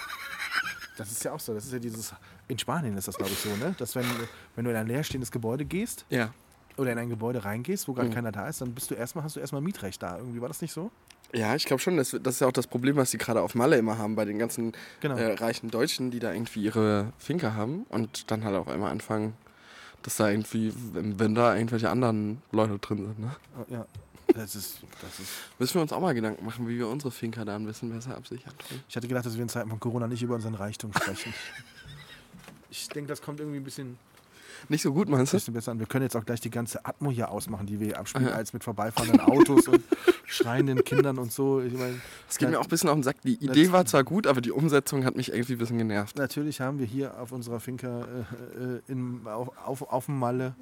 Das ist ja auch so. Das ist ja dieses, in Spanien ist das, glaube ich, so, ne? Dass wenn du in ein leerstehendes Gebäude gehst oder in ein Gebäude reingehst, wo gerade keiner da ist, dann hast du erstmal Mietrecht da. Irgendwie war das nicht so? Ja, ich glaube schon. Das ist ja auch das Problem, was die gerade auf Malle immer haben, bei den ganzen reichen Deutschen, die da irgendwie ihre Finca haben und dann halt auf einmal anfangen, dass da irgendwie, wenn da irgendwelche anderen Leute drin sind. Ne? Ja, das ist. Müssen wir uns auch mal Gedanken machen, wie wir unsere Finca da ein bisschen besser absichern. Ich hatte gedacht, dass wir in Zeiten von Corona nicht über unseren Reichtum sprechen. Ich denke, das kommt irgendwie ein bisschen... Nicht so gut, meinst du? Ein bisschen besser an. Wir können jetzt auch gleich die ganze Atmo hier ausmachen, die wir hier abspielen, als mit vorbeifahrenden Autos und schreienden Kindern und so. Ich mein, das geht mir auch ein bisschen auf den Sack. Die Idee war zwar gut, aber die Umsetzung hat mich irgendwie ein bisschen genervt. Natürlich haben wir hier auf unserer Finca auf dem Malle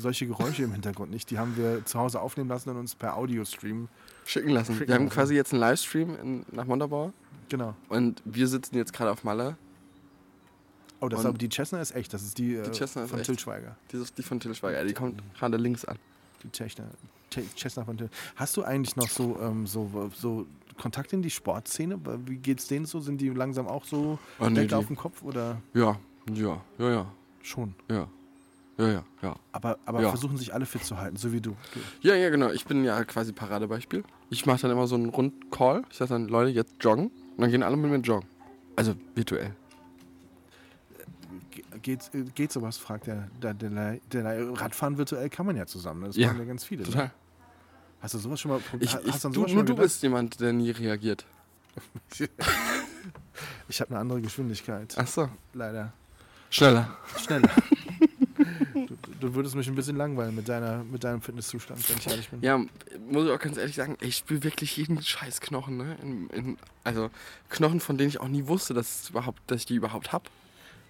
solche Geräusche im Hintergrund nicht. Die haben wir zu Hause aufnehmen lassen und uns per Audio-Stream schicken lassen. Wir haben quasi jetzt einen Livestream nach Montabaur. Genau. Und wir sitzen jetzt gerade auf Malle. Oh, die Cessna ist echt. Das ist die von Till Schweiger. Das ist die von Till Schweiger. Die kommt gerade links an. Die Cessna von Till. Hast du eigentlich noch so Kontakt in die Sportszene? Wie geht's denen so? Sind die langsam auch so auf dem Kopf? Oder? Ja. Schon? Ja. Aber versuchen sich alle fit zu halten, so wie du. Ja, genau. Ich bin ja quasi Paradebeispiel. Ich mache dann immer so einen Rundcall. Ich sage dann, Leute, jetzt joggen. Und dann gehen alle mit mir joggen. Also virtuell. Geht sowas, fragt der Radfahren virtuell kann man ja zusammen. Das machen ja ganz viele. Total. Ne? Hast du sowas schon mal probiert? Du bist jemand, der nie reagiert. Ich habe eine andere Geschwindigkeit. Ach so. Leider. Schneller. Du würdest mich ein bisschen langweilen mit deinem Fitnesszustand, wenn ich ehrlich bin. Ja, muss ich auch ganz ehrlich sagen, ich spüre wirklich jeden scheiß Knochen. Ne? Also Knochen, von denen ich auch nie wusste, dass ich die überhaupt habe.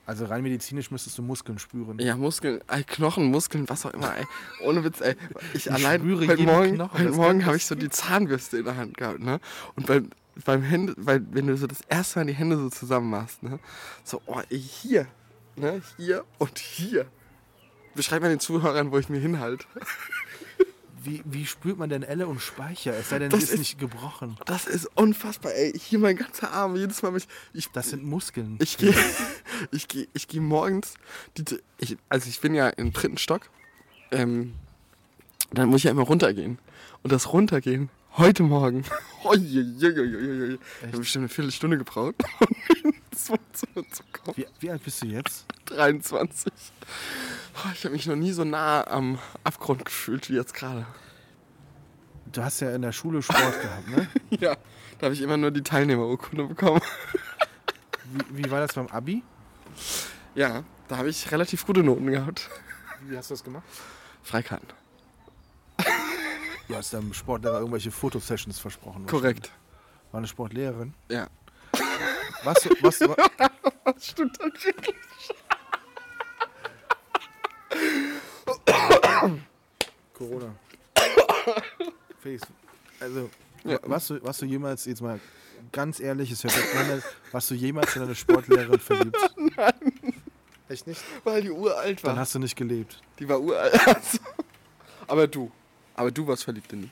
Also rein medizinisch müsstest du Muskeln spüren. Ja, Muskeln, Knochen, Muskeln, was auch immer. Ey. Ohne Witz, ey. Ich allein spüre jeden Knochen. Heute Morgen habe ich so die Zahnbürste in der Hand gehabt, ne? Und beim Hände, wenn du so das erste Mal die Hände so zusammen machst, ne? So, oh, ey, hier, ne? Hier und hier. Beschreib mal den Zuhörern, wo ich mir hinhalte. Wie spürt man denn Elle und Speicher? Es sei denn, die ist nicht gebrochen. Das ist unfassbar, ey. Hier mein ganzer Arm. Jedes Mal das sind Muskeln. Ich gehe morgens... Ich bin ja im 3. Stock. Dann muss ich ja immer runtergehen. Und das Runtergehen, heute Morgen... Ich habe bestimmt eine Viertelstunde gebraucht, um ins Wohnzimmer zu kommen. Wie alt bist du jetzt? 23. Ich habe mich noch nie so nah am Abgrund gefühlt wie jetzt gerade. Du hast ja in der Schule Sport gehabt, ne? Ja, da habe ich immer nur die Teilnehmerurkunde bekommen. Wie war das beim Abi? Ja, da habe ich relativ gute Noten gehabt. Wie hast du das gemacht? Freikarten. Du hast deinem Sportlehrer irgendwelche Fotosessions versprochen. Korrekt. war eine Sportlehrerin. Ja. Was stimmt dann wirklich? Corona. Felix, also, ja. Warst du jemals, jetzt mal ganz ehrlich, es hört sich an, warst du jemals in eine Sportlehrerin verliebt? Nein. Echt nicht? Weil die uralt war. Dann hast du nicht gelebt. Die war uralt. Aber du warst verliebt in die.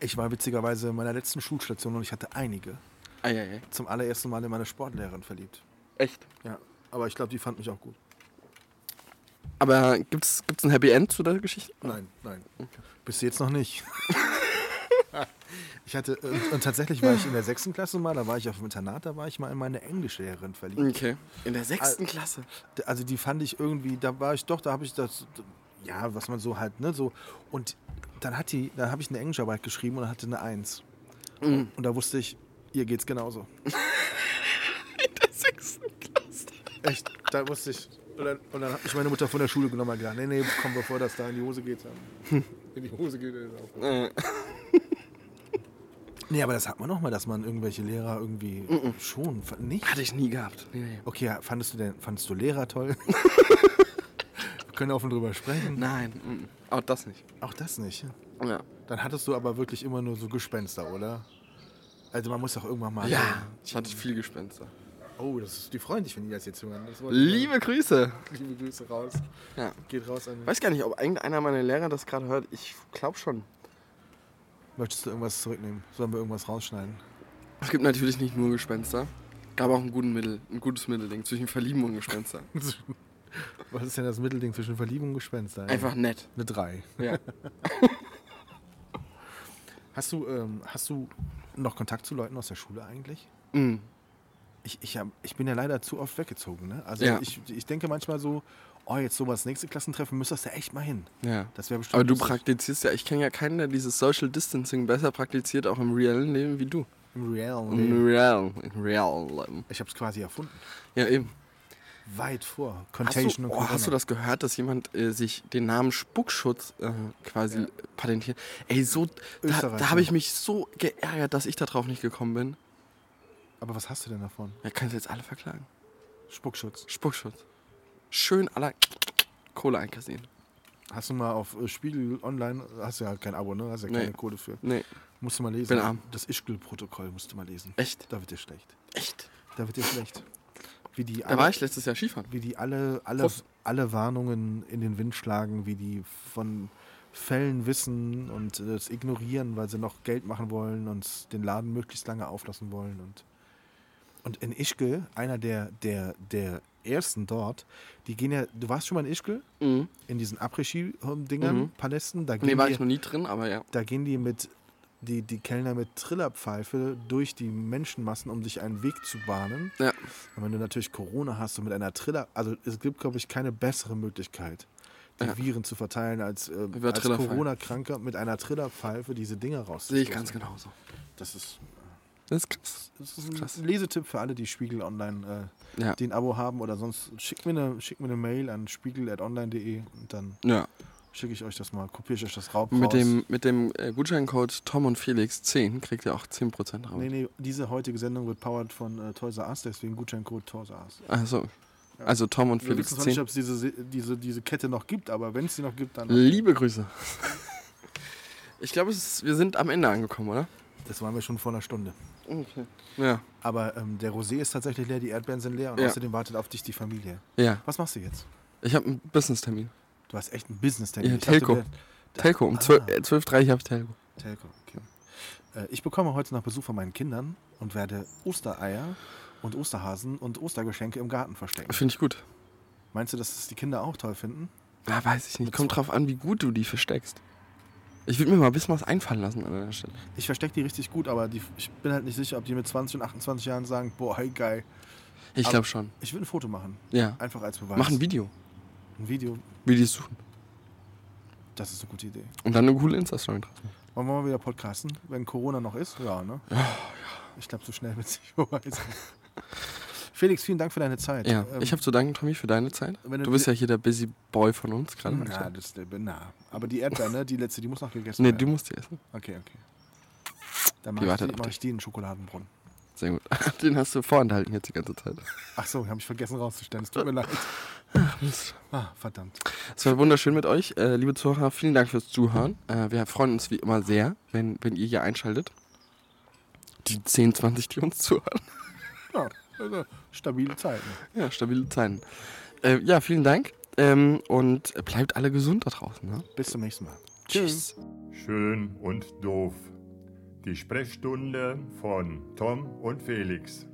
Ich war witzigerweise in meiner letzten Schulstation und ich hatte einige. Zum allerersten Mal in meine Sportlehrerin verliebt. Echt? Ja, aber ich glaube, die fand mich auch gut. Aber gibt's ein Happy End zu der Geschichte? Nein. Okay. Bis jetzt noch nicht. Ich hatte, und tatsächlich war ich in der 6. Klasse mal, da war ich auf dem Internat, da war ich mal in meine Englischlehrerin verliebt. Okay. In der 6. Klasse? Also die fand ich irgendwie, da habe ich das, was man so halt, ne, so. Und dann habe ich eine Englischarbeit geschrieben und dann hatte eine 1. Mhm. Und da wusste ich, ihr geht's genauso. In der 6. Klasse? Echt, da wusste ich. Und dann habe ich meine Mutter von der Schule genommen und gesagt, nee, komm, bevor das da in die Hose geht. In die Hose geht es auch. Nee, aber das hat man nochmal, dass man irgendwelche Lehrer irgendwie schon, nicht? Hatte ich nie gehabt. Nee. Okay, fandest du Lehrer toll? Wir können offen drüber sprechen. Nein, auch das nicht. Auch das nicht? Ja. Dann hattest du aber wirklich immer nur so Gespenster, oder? Also man muss doch irgendwann mal... Ja, ich hatte viel Gespenster. Oh, die freuen sich, wenn die das jetzt hören. Liebe Grüße! Liebe Grüße raus. Ja. Geht raus an... Ich weiß gar nicht, ob irgendeiner meiner Lehrer das gerade hört. Ich glaube schon. Möchtest du irgendwas zurücknehmen? Sollen wir irgendwas rausschneiden? Es gibt natürlich nicht nur Gespenster. Gab auch ein gutes Mittelding zwischen Verlieben und Gespenster. Was ist denn das Mittelding zwischen Verlieben und Gespenster? Einfach nett. Eine 3. Ja. Hast du noch Kontakt zu Leuten aus der Schule eigentlich? Mhm. Ich bin ja leider zu oft weggezogen. Ne? Also ja. Ich denke manchmal so, jetzt so was nächste Klassentreffen, müsstest du ja echt mal hin. Ja. Das wäre bestimmt. Aber du praktizierst ja, ich kenne ja keinen, der dieses Social Distancing besser praktiziert, auch im realen Leben wie du. Im realen Leben. Ich habe es quasi erfunden. Ja, eben. Weit vor Contagion und Corona. Hast du das gehört, dass jemand sich den Namen Spuckschutz quasi patentiert? Ey, so, da habe ich mich so geärgert, dass ich da drauf nicht gekommen bin. Aber was hast du denn davon? Ja, kannst du jetzt alle verklagen. Spuckschutz. Schön alle Kohle einkassieren. Hast du mal auf Spiegel Online, hast du ja kein Abo, ne? Hast ja keine Kohle für. Nee. Musst du mal lesen. Bin arm. Das Ischgl-Protokoll musst du mal lesen. Echt? Da wird dir schlecht. Wie die alle, da war ich letztes Jahr Skifahren. Wie die alle Warnungen in den Wind schlagen, wie die von Fällen wissen und das ignorieren, weil sie noch Geld machen wollen und den Laden möglichst lange auflassen wollen. Und in Ischgl, einer der ersten dort, die gehen ja, du warst schon mal in Ischgl? Mhm. In diesen Après-Ski-Dingern, Palästen. Da gehen war ich noch nie drin, aber ja. Da gehen die Kellner mit Trillerpfeife durch die Menschenmassen, um sich einen Weg zu bahnen. Ja. Und wenn du natürlich Corona hast und mit einer Triller, also es gibt, glaube ich, keine bessere Möglichkeit, die Viren zu verteilen als Corona-Kranker mit einer Trillerpfeife diese Dinger rauszuholen. Sehe ich ganz genauso. Das ist krass. Ein Lesetipp für alle, die Spiegel Online den Abo haben oder sonst schickt mir eine Mail an spiegel@online.de und dann schicke ich euch das mal, kopiere ich euch das raus. Mit dem Gutscheincode Tom und Felix 10 kriegt ihr auch 10% raus. Nee, diese heutige Sendung wird powered von Toys R Us, deswegen Gutscheincode Toys R Us. Ach so. Also Tom und Felix 10. Ich weiß nicht, ob es diese Kette noch gibt, aber wenn es sie noch gibt, dann... Liebe Grüße. Ich glaube, wir sind am Ende angekommen, oder? Das waren wir schon vor einer Stunde. Okay. Ja. Aber der Rosé ist tatsächlich leer, die Erdbeeren sind leer und außerdem wartet auf dich die Familie. Ja. Was machst du jetzt? Ich habe einen Business-Termin. Du hast echt einen Business-Termin? Ja, Telco. Um 12:30 habe ich Telco. Telco, okay. Ich bekomme heute noch Besuch von meinen Kindern und werde Ostereier und Osterhasen und Ostergeschenke im Garten verstecken. Finde ich gut. Meinst du, dass das die Kinder auch toll finden? Ja, weiß ich nicht. Kommt drauf an, wie gut du die versteckst. Ich würde mir mal ein bisschen was einfallen lassen an der Stelle. Ich verstecke die richtig gut, aber ich bin halt nicht sicher, ob die mit 20 und 28 Jahren sagen, boah, geil. Ich glaube schon. Ich würde ein Foto machen. Ja. Einfach als Beweis. Mach ein Video. Ein Video? Videos suchen. Das ist eine gute Idee. Und dann eine coole Insta-Story draus. Wollen wir mal wieder podcasten, wenn Corona noch ist? Ja, ne? Ja. Ich glaube, so schnell wird es nicht vorbei sein. Felix, vielen Dank für deine Zeit. Ja, ich habe zu danken, Tommy, für deine Zeit. Du bist ja hier der Busy Boy von uns gerade. Na, das ist der, aber die Erdbeere, ne? Die letzte, die muss noch gegessen werden. Ne, die musst du essen. Okay. Dann mache ich die in Schokoladenbrunnen. Sehr gut. Den hast du vorenthalten jetzt die ganze Zeit. Ach so, habe ich vergessen rauszustellen. Es tut mir leid. Verdammt. Es war wunderschön mit euch. Liebe Zuhörer, vielen Dank fürs Zuhören. Wir freuen uns wie immer sehr, wenn ihr hier einschaltet. Die 10, 20, die uns zuhören. Ja, also stabile Zeiten. Ja, stabile Zeiten. Ja, vielen Dank. Und bleibt alle gesund da draußen. Ne? Bis zum nächsten Mal. Tschüss. Schön und doof. Die Sprechstunde von Tom und Felix.